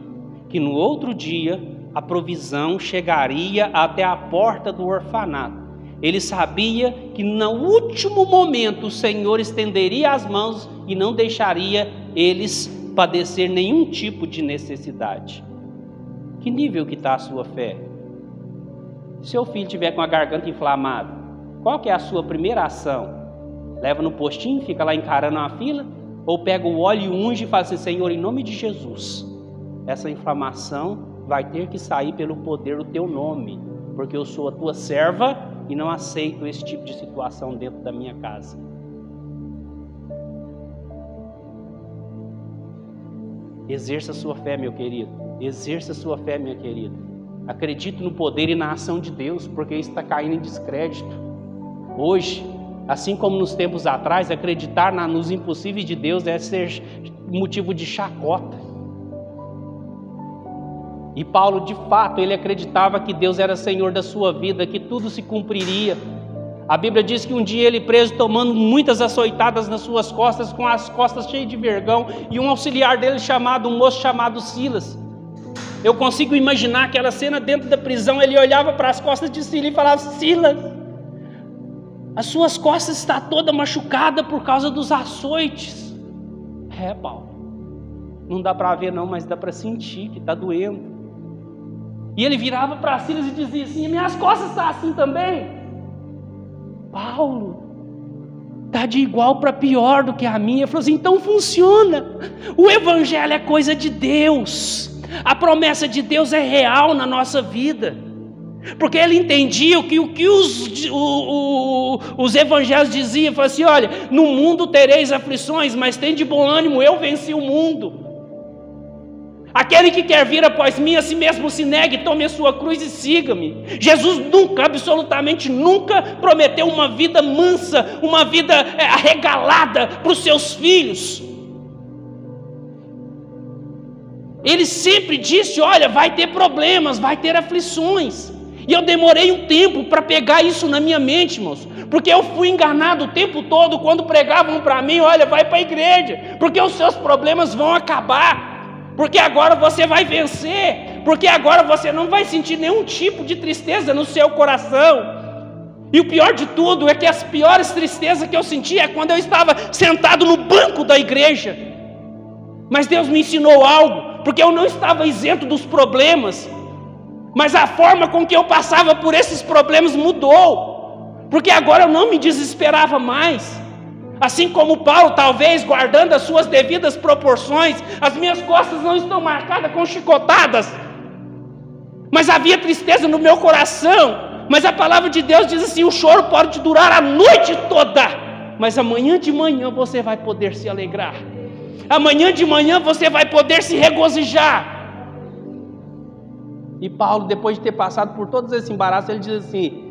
que no outro dia a provisão chegaria até a porta do orfanato. Ele sabia que no último momento o Senhor estenderia as mãos e não deixaria eles padecer nenhum tipo de necessidade. Que nível que está a sua fé? Se seu filho estiver com a garganta inflamada, qual que é a sua primeira ação? Leva no postinho, fica lá encarando a fila? Ou pega o óleo e unge e fala assim: Senhor, em nome de Jesus, essa inflamação vai ter que sair pelo poder do teu nome, porque eu sou a tua serva e não aceito esse tipo de situação dentro da minha casa. Exerça a sua fé, meu querido. Exerça a sua fé, minha querida. Acredite no poder e na ação de Deus, porque isso está caindo em descrédito. Hoje, assim como nos tempos atrás, acreditar nos impossíveis de Deus é ser motivo de chacota. E Paulo, de fato, ele acreditava que Deus era Senhor da sua vida, que tudo se cumpriria. A Bíblia diz que um dia ele preso, tomando muitas açoitadas nas suas costas, com as costas cheias de vergão, e um auxiliar dele chamado, um moço chamado Silas. Eu consigo imaginar aquela cena dentro da prisão, ele olhava para as costas de Silas e falava: Silas, as suas costas estão toda machucada por causa dos açoites. É, Paulo, não dá para ver não, mas dá para sentir que está doendo. E ele virava para Silas e dizia assim: minhas costas estão assim também. Paulo, está de igual para pior do que a minha. Ele falou assim: então funciona. O evangelho é coisa de Deus. A promessa de Deus é real na nossa vida. Porque ele entendia o que os evangelhos diziam. Falou assim: olha, no mundo tereis aflições, mas tem de bom ânimo, eu venci o mundo. Aquele que quer vir após mim, a si mesmo se negue, tome a sua cruz e siga-me. Jesus nunca, absolutamente nunca, prometeu uma vida mansa, uma vida arregalada para os seus filhos. Ele sempre disse: olha, vai ter problemas, vai ter aflições. E eu demorei um tempo para pegar isso na minha mente, irmãos, porque eu fui enganado o tempo todo quando pregavam para mim: olha, vai para a igreja, porque os seus problemas vão acabar. Porque agora você vai vencer, porque agora você não vai sentir nenhum tipo de tristeza no seu coração. E o pior de tudo é que as piores tristezas que eu senti é quando eu estava sentado no banco da igreja. Mas Deus me ensinou algo, porque eu não estava isento dos problemas, mas a forma com que eu passava por esses problemas mudou, porque agora eu não me desesperava mais. Assim como Paulo, talvez guardando as suas devidas proporções, as minhas costas não estão marcadas com chicotadas, mas havia tristeza no meu coração. Mas a palavra de Deus diz assim: o choro pode durar a noite toda, mas amanhã de manhã você vai poder se alegrar, amanhã de manhã você vai poder se regozijar. E Paulo, depois de ter passado por todos esses embaraços, ele diz assim: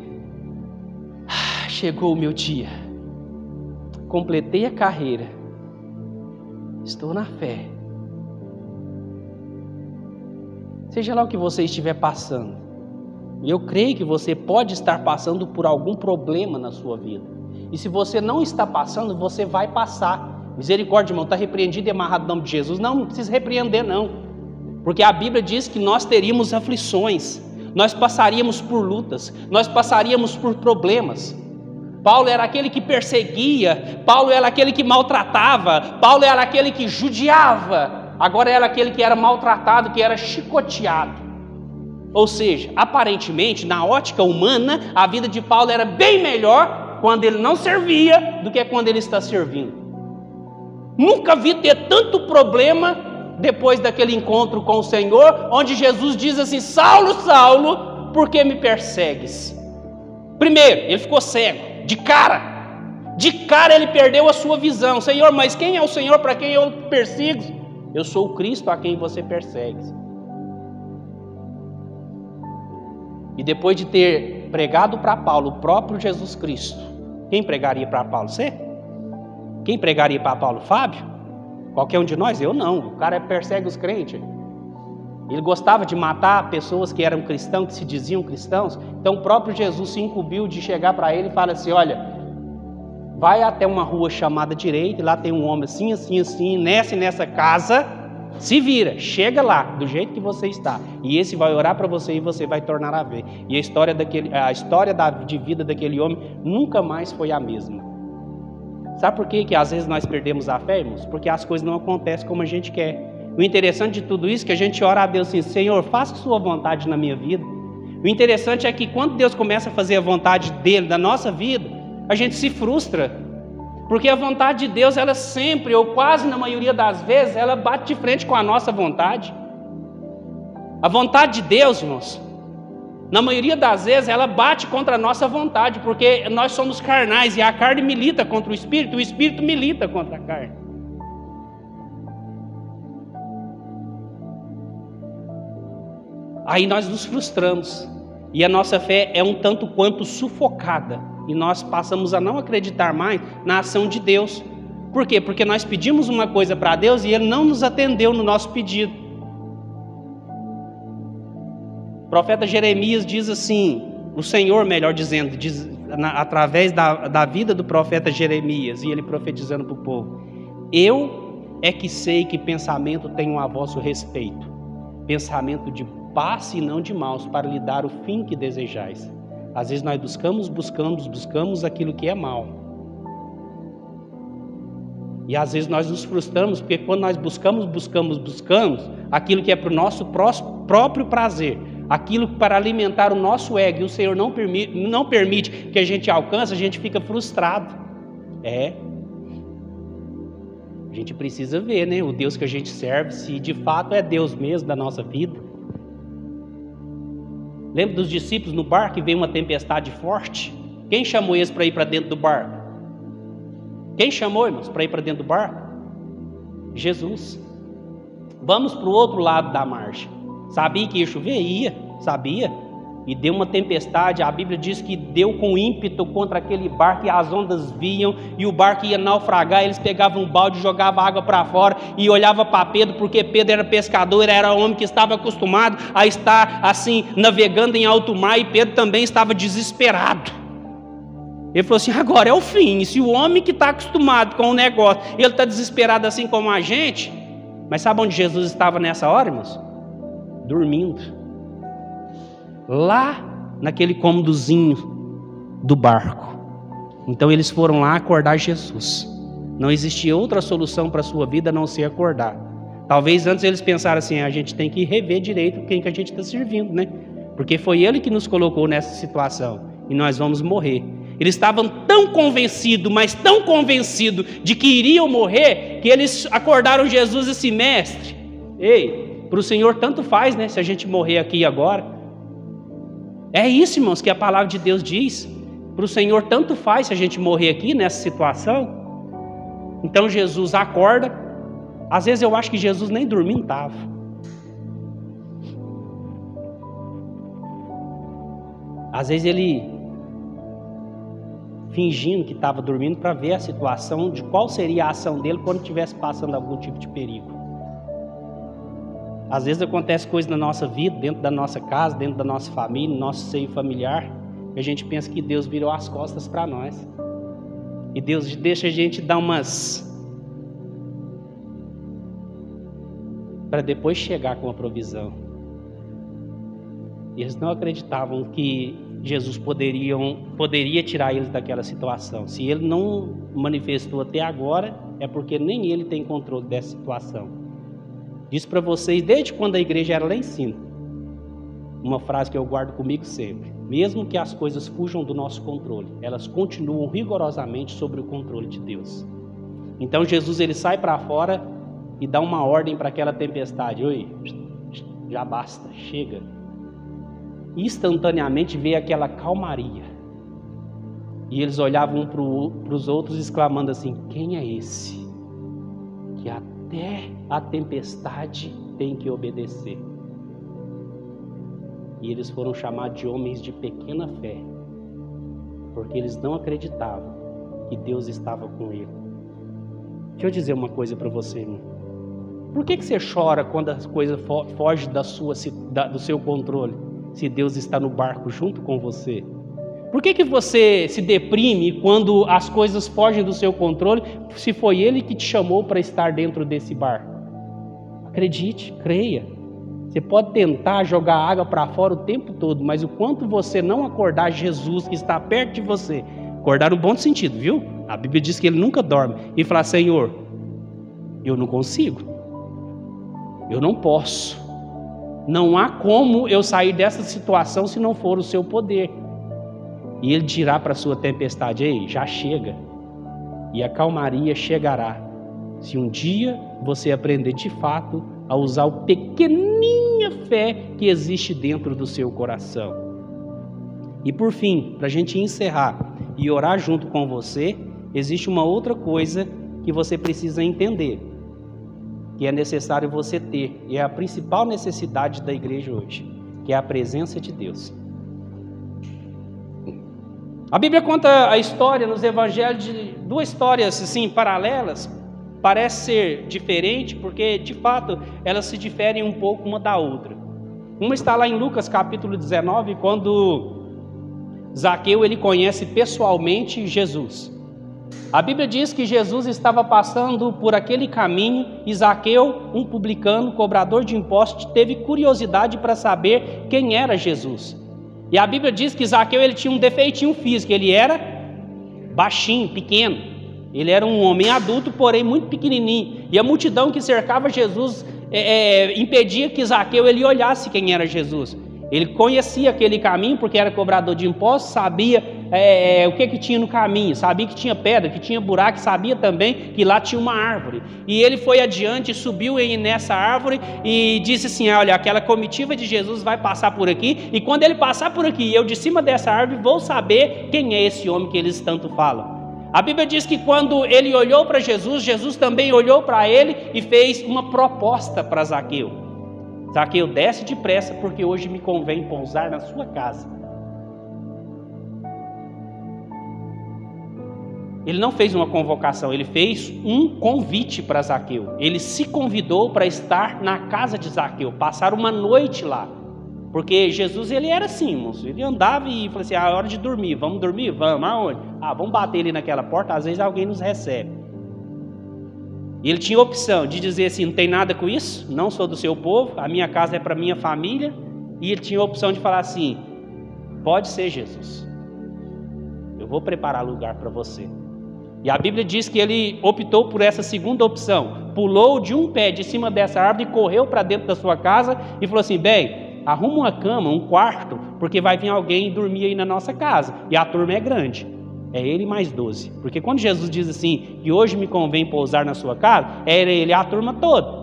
chegou o meu dia, completei a carreira, estou na fé. Seja lá o que você estiver passando, e eu creio que você pode estar passando por algum problema na sua vida, e se você não está passando, você vai passar. Misericórdia, irmão, está repreendido e amarrado no nome de Jesus. Não precisa repreender não, porque a Bíblia diz que nós teríamos aflições, nós passaríamos por lutas, nós passaríamos por problemas. Paulo era aquele que perseguia, Paulo era aquele que maltratava, Paulo era aquele que judiava, agora era aquele que era maltratado, que era chicoteado. Ou seja, aparentemente, na ótica humana, a vida de Paulo era bem melhor quando ele não servia do que quando ele está servindo. Nunca vi ter tanto problema depois daquele encontro com o Senhor, onde Jesus diz assim: Saulo, Saulo, por que me persegues? Primeiro, ele ficou cego. De cara ele perdeu a sua visão. Senhor, mas quem é o Senhor para quem eu persigo? Eu sou o Cristo a quem você persegue. E depois de ter pregado para Paulo o próprio Jesus Cristo, quem pregaria para Paulo? Você? Quem pregaria para Paulo? Fábio? Qualquer um de nós? Eu não. O cara persegue os crentes. Ele gostava de matar pessoas que eram cristãos, que se diziam cristãos. Então o próprio Jesus se incumbiu de chegar para ele e falar assim: olha, vai até uma rua chamada direita, lá tem um homem assim, assim, assim, nessa e nessa casa, se vira, chega lá, do jeito que você está, e esse vai orar para você e você vai tornar a ver. E a história de vida daquele homem nunca mais foi a mesma. Sabe por quê? Que às vezes nós perdemos a fé, irmãos? Porque as coisas não acontecem como a gente quer. O interessante de tudo isso é que a gente ora a Deus assim, Senhor, faça sua vontade na minha vida. O interessante é que quando Deus começa a fazer a vontade dele na nossa vida, a gente se frustra, porque a vontade de Deus, ela sempre, ou quase na maioria das vezes, ela bate de frente com a nossa vontade. A vontade de Deus, irmãos, na maioria das vezes, ela bate contra a nossa vontade, porque nós somos carnais e a carne milita contra o Espírito milita contra a carne. Aí nós nos frustramos, e a nossa fé é um tanto quanto sufocada. E nós passamos a não acreditar mais na ação de Deus. Por quê? Porque nós pedimos uma coisa para Deus e Ele não nos atendeu no nosso pedido. O profeta Jeremias diz assim, o Senhor, melhor dizendo, através da vida do profeta Jeremias, e ele profetizando para o povo, eu é que sei que pensamento tenho a vosso respeito, pensamento de paz e não de maus, para lhe dar o fim que desejais. Às vezes nós buscamos aquilo que é mal. E às vezes nós nos frustramos, porque quando nós buscamos aquilo que é para o nosso próprio prazer, aquilo para alimentar o nosso ego, e o Senhor não permite que a gente alcance, a gente fica frustrado. A gente precisa ver, né, o Deus que a gente serve, se de fato é Deus mesmo da nossa vida. Lembra dos discípulos no barco que veio uma tempestade forte? Quem chamou eles para ir para dentro do barco? Quem chamou, irmãos, para ir para dentro do barco? Jesus. Vamos para o outro lado da margem. Sabia que ia chover? Ia, sabia. E deu uma tempestade, a Bíblia diz que deu com ímpeto contra aquele barco e as ondas vinham e o barco ia naufragar. Eles pegavam um balde, jogavam água para fora e olhavam para Pedro, porque Pedro era pescador, era homem que estava acostumado a estar assim, navegando em alto mar, e Pedro também estava desesperado. Ele falou assim, agora é o fim. E se o homem que está acostumado com o negócio, ele está desesperado assim como a gente, mas sabe onde Jesus estava nessa hora, irmãos? Dormindo. Lá naquele cômodozinho do barco. Então eles foram lá acordar Jesus. Não existia outra solução para a sua vida a não ser acordar. Talvez antes eles pensaram assim, a gente tem que rever direito quem que a gente está servindo, né? Porque foi ele que nos colocou nessa situação e nós vamos morrer. Eles estavam tão convencidos, mas tão convencidos de que iriam morrer, que eles acordaram Jesus e disse, mestre, ei, para o Senhor tanto faz, né? Se a gente morrer aqui e agora. É isso, irmãos, que a palavra de Deus diz. Para o Senhor tanto faz se a gente morrer aqui nessa situação. Então Jesus acorda. Às vezes eu acho que Jesus nem dormindo estava. Às vezes ele fingindo que estava dormindo para ver a situação, de qual seria a ação dele quando estivesse passando algum tipo de perigo. Às vezes acontece coisas na nossa vida, dentro da nossa casa, dentro da nossa família, no nosso seio familiar, e a gente pensa que Deus virou as costas para nós. E Deus deixa a gente dar umas... para depois chegar com a provisão. E eles não acreditavam que Jesus poderia tirar eles daquela situação. Se ele não manifestou até agora, é porque nem ele tem controle dessa situação. Disse para vocês desde quando a igreja era lá em cima, uma frase que eu guardo comigo sempre, mesmo que as coisas fujam do nosso controle, elas continuam rigorosamente sobre o controle de Deus. Então Jesus ele sai para fora e dá uma ordem para aquela tempestade, oi, já basta, chega. Instantaneamente veio aquela calmaria e eles olhavam um para os outros exclamando assim, quem é esse que até a tempestade tem que obedecer? E eles foram chamados de homens de pequena fé, porque eles não acreditavam que Deus estava com ele. Deixa eu dizer uma coisa para você, irmão. Por que você chora quando as coisas fogem do seu controle, se Deus está no barco junto com você? Por que você se deprime quando as coisas fogem do seu controle, se foi Ele que te chamou para estar dentro desse bar? Acredite, creia. Você pode tentar jogar água para fora o tempo todo, mas o quanto você não acordar Jesus que está perto de você, acordar no bom sentido, viu? A Bíblia diz que Ele nunca dorme. E falar, Senhor, eu não consigo. Eu não posso. Não há como eu sair dessa situação se não for o seu poder. E Ele dirá para a sua tempestade, ei, já chega. E a calmaria chegará. Se um dia você aprender de fato a usar a pequeninha fé que existe dentro do seu coração. E por fim, para a gente encerrar e orar junto com você, existe uma outra coisa que você precisa entender, que é necessário você ter, e é a principal necessidade da igreja hoje, que é a presença de Deus. A Bíblia conta a história nos evangelhos de duas histórias assim, paralelas, parece ser diferente porque de fato elas se diferem um pouco uma da outra. Uma está lá em Lucas capítulo 19, quando Zaqueu ele conhece pessoalmente Jesus. A Bíblia diz que Jesus estava passando por aquele caminho e Zaqueu, um publicano, cobrador de impostos, teve curiosidade para saber quem era Jesus. E a Bíblia diz que Zaqueu ele tinha um defeitinho físico, ele era baixinho, pequeno. Ele era um homem adulto, porém muito pequenininho. E a multidão que cercava Jesus impedia que Zaqueu ele olhasse quem era Jesus. Ele conhecia aquele caminho porque era cobrador de impostos, sabia o que tinha no caminho, sabia que tinha pedra, que tinha buraco, sabia também que lá tinha uma árvore. E ele foi adiante, subiu nessa árvore e disse assim, olha, aquela comitiva de Jesus vai passar por aqui e quando ele passar por aqui, eu de cima dessa árvore vou saber quem é esse homem que eles tanto falam. A Bíblia diz que quando ele olhou para Jesus, Jesus também olhou para ele e fez uma proposta para Zaqueu. Zaqueu, desce depressa, porque hoje me convém pousar na sua casa. Ele não fez uma convocação, ele fez um convite para Zaqueu. Ele se convidou para estar na casa de Zaqueu, passar uma noite lá. Porque Jesus, ele era assim, moço. Ele andava e falava assim, é hora de dormir, vamos dormir? Vamos, aonde? Ah, vamos bater ali naquela porta, às vezes alguém nos recebe. E ele tinha a opção de dizer assim, não tem nada com isso, não sou do seu povo, a minha casa é para minha família. E ele tinha a opção de falar assim, pode ser Jesus, eu vou preparar lugar para você. E a Bíblia diz que ele optou por essa segunda opção, pulou de um pé de cima dessa árvore e correu para dentro da sua casa e falou assim, bem, arruma uma cama, um quarto, porque vai vir alguém dormir aí na nossa casa e a turma é grande. É ele mais 12, porque quando Jesus diz assim, que hoje me convém pousar na sua casa, era ele a turma toda.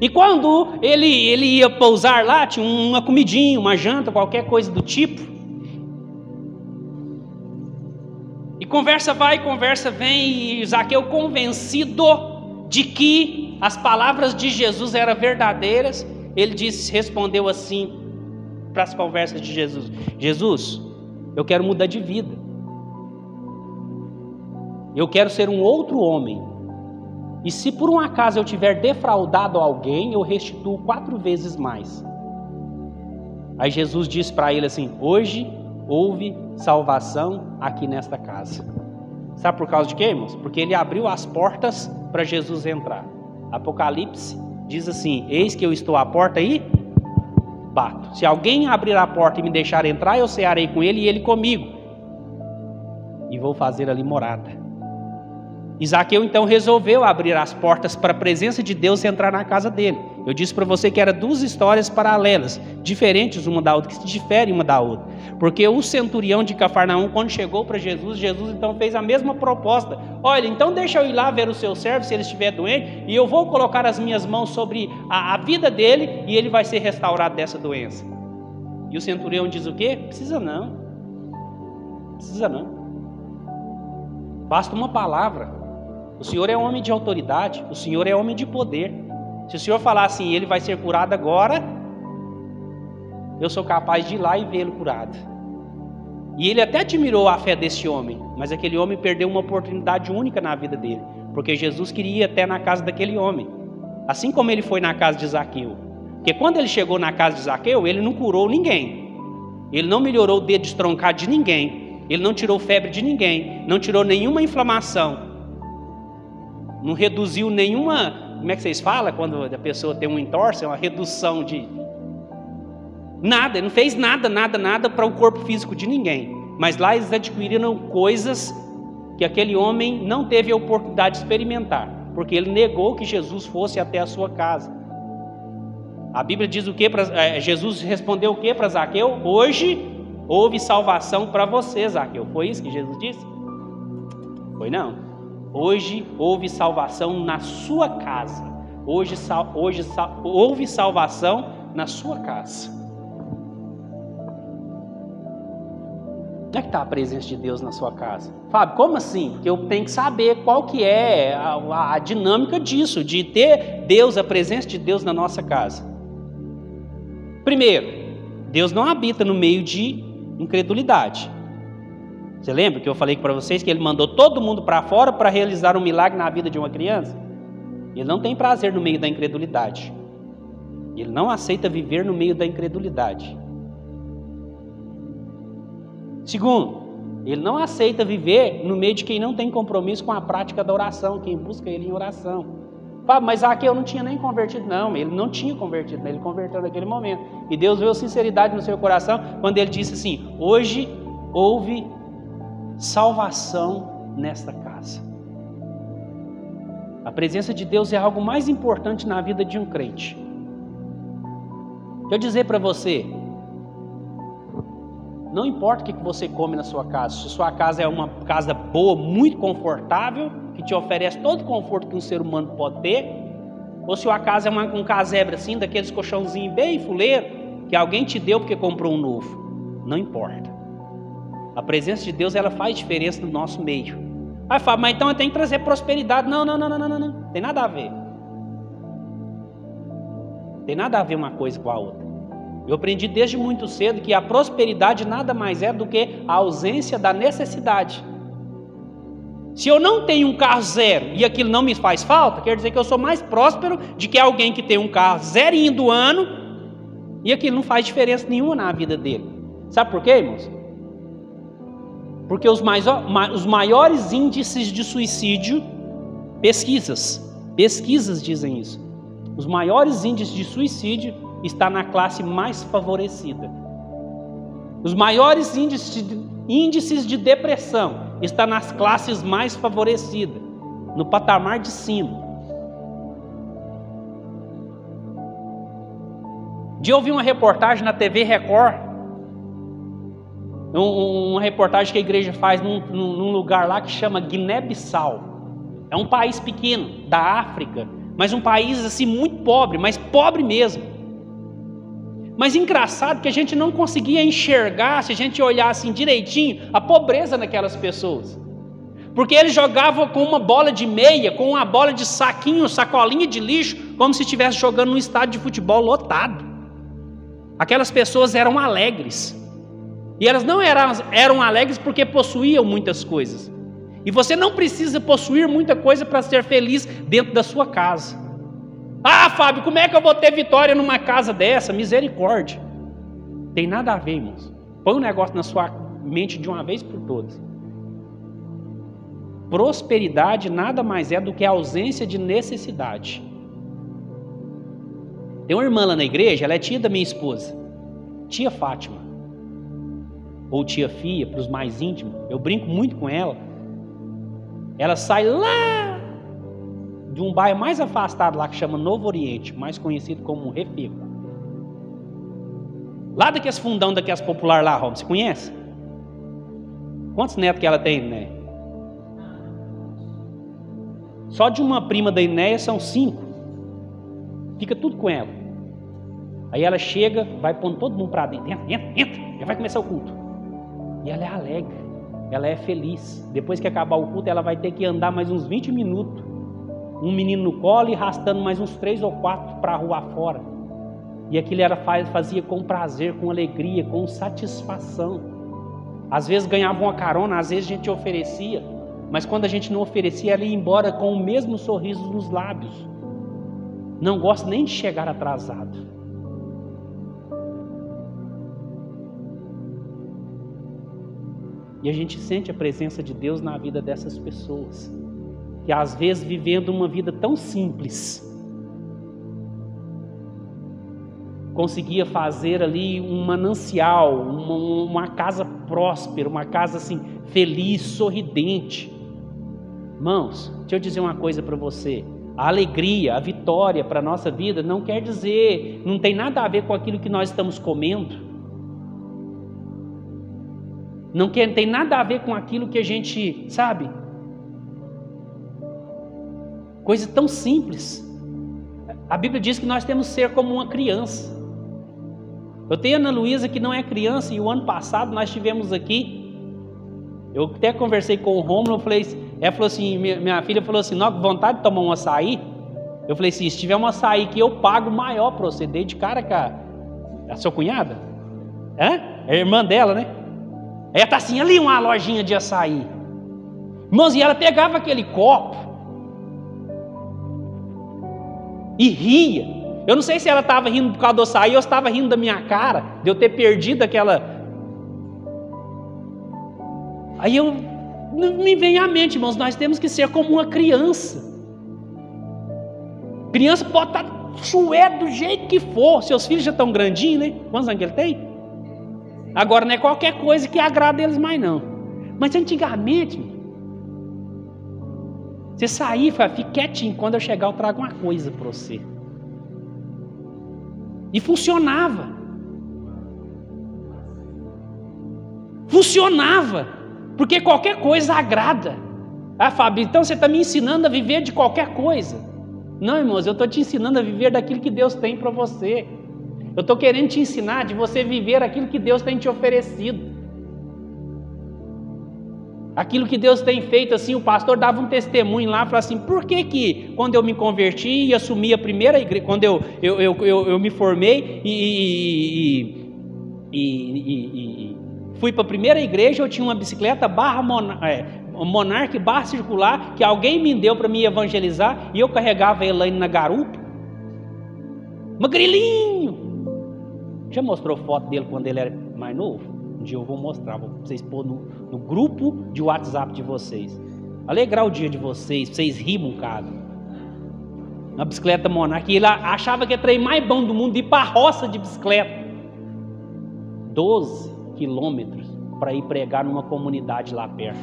E quando ele ia pousar lá, tinha uma comidinha, uma janta, qualquer coisa do tipo. E conversa vai, conversa vem, e Zaqueu convencido de que as palavras de Jesus eram verdadeiras, ele disse, respondeu assim para as conversas de Jesus, Jesus, eu quero mudar de vida. Eu quero ser um outro homem. E se por um acaso eu tiver defraudado alguém, eu restituo 4 vezes mais. Aí Jesus disse para ele assim, hoje houve salvação aqui nesta casa. Sabe por causa de quê, irmãos? Porque ele abriu as portas para Jesus entrar. Apocalipse diz assim, eis que eu estou à porta e bato. Se alguém abrir a porta e me deixar entrar, eu cearei com ele e ele comigo. E vou fazer ali morada. Zaqueu então resolveu abrir as portas para a presença de Deus e entrar na casa dele. Eu disse para você que eram 2 histórias paralelas, diferentes uma da outra, que se diferem uma da outra. Porque o centurião de Cafarnaum, quando chegou para Jesus, Jesus então fez a mesma proposta. Olha, então deixa eu ir lá ver o seu servo, se ele estiver doente, e eu vou colocar as minhas mãos sobre a vida dele e ele vai ser restaurado dessa doença. E o centurião diz o quê? Precisa não. Precisa não. Basta uma palavra. O Senhor é homem de autoridade, o Senhor é homem de poder. Se o Senhor falar assim, ele vai ser curado agora, eu sou capaz de ir lá e vê-lo curado. E ele até admirou a fé desse homem, mas aquele homem perdeu uma oportunidade única na vida dele, porque Jesus queria ir até na casa daquele homem, assim como ele foi na casa de Zaqueu. Porque quando ele chegou na casa de Zaqueu, ele não curou ninguém, Ele não melhorou o dedo estroncado de ninguém. Ele não tirou febre de ninguém. Não tirou nenhuma inflamação. Não reduziu nenhuma... Como é que vocês falam quando a pessoa tem um entorse? É uma redução de... Nada. Ele não fez nada para o corpo físico de ninguém. Mas lá eles adquiriram coisas que aquele homem não teve a oportunidade de experimentar. Porque ele negou que Jesus fosse até a sua casa. A Bíblia diz o que? Jesus respondeu o que para Zaqueu? Hoje houve salvação para você, Zaqueu. Foi isso que Jesus disse? Foi não. Hoje houve salvação na sua casa. Houve salvação na sua casa. Onde é que está a presença de Deus na sua casa? Fábio, como assim? Porque eu tenho que saber qual que é a dinâmica disso, de ter Deus, a presença de Deus na nossa casa. Primeiro, Deus não habita no meio de incredulidade. Você lembra que eu falei para vocês que ele mandou todo mundo para fora para realizar um milagre na vida de uma criança? Ele não tem prazer no meio da incredulidade. Ele não aceita viver no meio da incredulidade. Segundo, ele não aceita viver no meio de quem não tem compromisso com a prática da oração, quem busca ele em oração. Fábio, mas Zaqueu não tinha nem convertido. Não, ele não tinha convertido, ele converteu naquele momento. E Deus viu a sinceridade no seu coração quando ele disse assim, hoje houve salvação nesta casa. A presença de Deus é algo mais importante na vida de um crente. Deixa eu dizer para você, não importa o que você come na sua casa, se sua casa é uma casa boa, muito confortável, que te oferece todo o conforto que um ser humano pode ter, ou se a casa é um casebre assim, daqueles colchãozinhos bem fuleiro, que alguém te deu porque comprou um novo, não importa. A presença de Deus, ela faz diferença no nosso meio. Aí fala, mas então eu tenho que trazer prosperidade. Não, tem nada a ver. Tem nada a ver uma coisa com a outra. Eu aprendi desde muito cedo que a prosperidade nada mais é do que a ausência da necessidade. Se eu não tenho um carro zero e aquilo não me faz falta, quer dizer que eu sou mais próspero do que alguém que tem um carro zerinho do ano e aquilo não faz diferença nenhuma na vida dele. Sabe por quê, irmãos? Porque os maiores índices de suicídio, pesquisas dizem isso, os maiores índices de suicídio está na classe mais favorecida. Os maiores índices de depressão está nas classes mais favorecidas, no patamar de cima. Eu vi uma reportagem na TV Record, uma reportagem que a igreja faz num lugar lá que chama Guiné-Bissau. É um país pequeno, da África, mas um país assim muito pobre, mas pobre mesmo. Mas engraçado que a gente não conseguia enxergar, se a gente olhasse assim direitinho, a pobreza naquelas pessoas. Porque eles jogavam com uma bola de meia, com uma bola de saquinho, sacolinha de lixo, como se estivesse jogando num estádio de futebol lotado. Aquelas pessoas eram alegres. E elas não eram alegres porque possuíam muitas coisas. E você não precisa possuir muita coisa para ser feliz dentro da sua casa. Ah, Fábio, como é que eu vou ter vitória numa casa dessa? Misericórdia. Tem nada a ver, irmãos. Põe um negócio na sua mente de uma vez por todas. Prosperidade nada mais é do que a ausência de necessidade. Tem uma irmã lá na igreja, ela é tia da minha esposa. Tia Fátima. Ou tia Fia, para os mais íntimos. Eu brinco muito com ela. Ela sai lá de um bairro mais afastado lá, que chama Novo Oriente, mais conhecido como Refeco. Lá daqueles fundão, daqueles popular lá, Roma, você conhece? Quantos netos que ela tem, Iriné? Só de uma prima da Irineia são 5. Fica tudo com ela. Aí ela chega, vai pondo todo mundo para dentro. Entra, já vai começar o culto. E ela é alegre, ela é feliz. Depois que acabar o culto, ela vai ter que andar mais uns 20 minutos. Um menino no colo e arrastando mais uns 3 ou 4 para a rua fora. E aquilo ela fazia com prazer, com alegria, com satisfação. Às vezes ganhava uma carona, às vezes a gente oferecia, mas quando a gente não oferecia, ela ia embora com o mesmo sorriso nos lábios. Não gosta nem de chegar atrasado. E a gente sente a presença de Deus na vida dessas pessoas, que às vezes vivendo uma vida tão simples, conseguia fazer ali um manancial, uma casa próspera, uma casa assim, feliz, sorridente. Irmãos, deixa eu dizer uma coisa para você. A alegria, a vitória para a nossa vida não quer dizer, não tem nada a ver com aquilo que nós estamos comendo. Não tem nada a ver com aquilo que a gente, sabe? Coisa tão simples. A Bíblia diz que nós temos que ser como uma criança. Eu tenho a Ana Luísa que não é criança e o ano passado nós estivemos aqui. Eu até conversei com o Romulo, ela falou assim, minha filha falou assim, não, vontade de tomar um açaí? Eu falei assim, se tiver um açaí que eu pago maior para você, dei de cara com a sua cunhada. É a irmã dela, né? Aí ela tá assim, ali uma lojinha de açaí. Irmãos, e ela pegava aquele copo e ria. Eu não sei se ela estava rindo por causa do açaí ou se estava rindo da minha cara, de eu ter perdido aquela... Aí eu... me vem à mente, irmãos, nós temos que ser como uma criança. Criança pode estar chué do jeito que for. Seus filhos já estão grandinhos, né? Quantos anos que ele tem? Agora não é qualquer coisa que agrada eles mais não. Mas antigamente, você sair, fica quietinho, quando eu chegar eu trago uma coisa para você. E funcionava. Funcionava. Porque qualquer coisa agrada. Ah, Fábio, então você está me ensinando a viver de qualquer coisa. Não, irmãos, eu estou te ensinando a viver daquilo que Deus tem para você. Eu estou querendo te ensinar de você viver aquilo que Deus tem te oferecido. Aquilo que Deus tem feito, assim, o pastor dava um testemunho lá, falava assim, por que que quando eu me converti e assumi a primeira igreja, quando eu me formei e fui para a primeira igreja, eu tinha uma bicicleta Monarch barra circular que alguém me deu para me evangelizar e eu carregava a Elaine na garupa. Magrelinho! Já mostrou foto dele quando ele era mais novo? Um dia eu vou mostrar, vou vocês pôr no grupo de WhatsApp de vocês. Alegrar o dia de vocês, vocês rirem um bocado. Uma bicicleta Monarch, ele achava que era o trem mais bom do mundo ir para a roça de bicicleta. 12 quilômetros para ir pregar numa comunidade lá perto.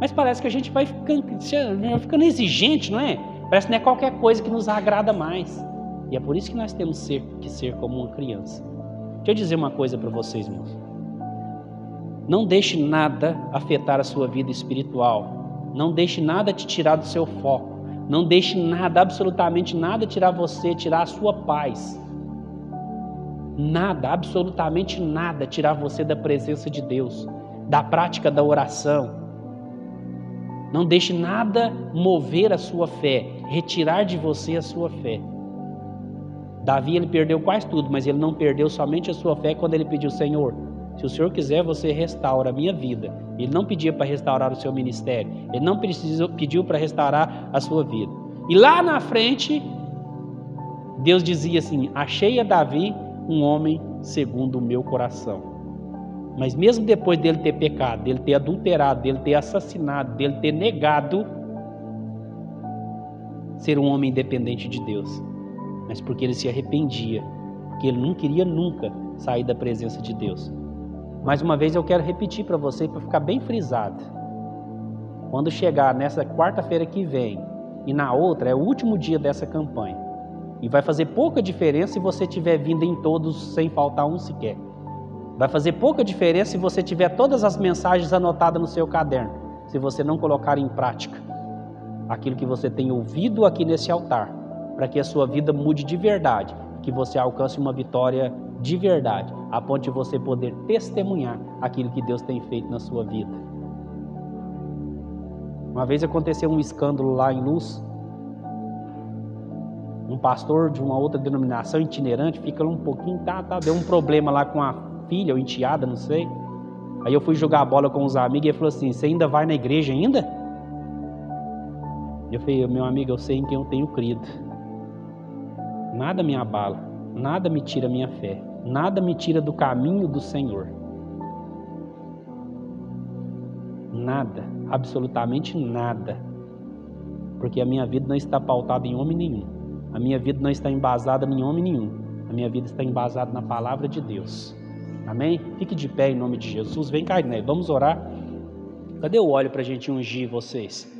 Mas parece que a gente vai ficando exigente, não é? Parece que não é qualquer coisa que nos agrada mais. E é por isso que nós temos que ser como uma criança. Deixa eu dizer uma coisa para vocês, irmãos. Não deixe nada afetar a sua vida espiritual. Não deixe nada te tirar do seu foco. Não deixe nada, absolutamente nada, tirar a sua paz. Nada, absolutamente nada, tirar você da presença de Deus, da prática da oração. Não deixe nada mover a sua fé, retirar de você a sua fé. Davi, ele perdeu quase tudo, mas ele não perdeu somente a sua fé quando ele pediu, Senhor, se o Senhor quiser, você restaura a minha vida. Ele não pedia para restaurar o seu ministério, ele não pediu para restaurar a sua vida. E lá na frente, Deus dizia assim, achei a Davi, um homem segundo o meu coração. Mas mesmo depois dele ter pecado, dele ter adulterado, dele ter assassinado, dele ter negado, ser um homem independente de Deus. Mas porque ele se arrependia, porque ele não queria nunca sair da presença de Deus. Mais uma vez eu quero repetir para você, para ficar bem frisado. Quando chegar nessa quarta-feira que vem e na outra, é o último dia dessa campanha. E vai fazer pouca diferença se você tiver vindo em todos, sem faltar um sequer. Vai fazer pouca diferença se você tiver todas as mensagens anotadas no seu caderno, se você não colocar em prática aquilo que você tem ouvido aqui nesse altar, para que a sua vida mude de verdade, que você alcance uma vitória de verdade, a ponto de você poder testemunhar aquilo que Deus tem feito na sua vida. Uma vez aconteceu um escândalo lá em Luz. Um pastor de uma outra denominação itinerante fica um pouquinho, deu um problema lá com a filha ou enteada, não sei. Aí eu fui jogar a bola com os amigos e ele falou assim, você ainda vai na igreja ainda? Eu falei, meu amigo, eu sei em quem eu tenho crido. Nada me abala, nada me tira a minha fé, nada me tira do caminho do Senhor. nada, absolutamente nada, porque a minha vida não está pautada em homem nenhum, a minha vida não está embasada em homem nenhum, a minha vida está embasada na palavra de Deus, amém? Fique de pé em nome de Jesus, vem cá, Iriné, vamos orar. Cadê o óleo para a gente ungir vocês?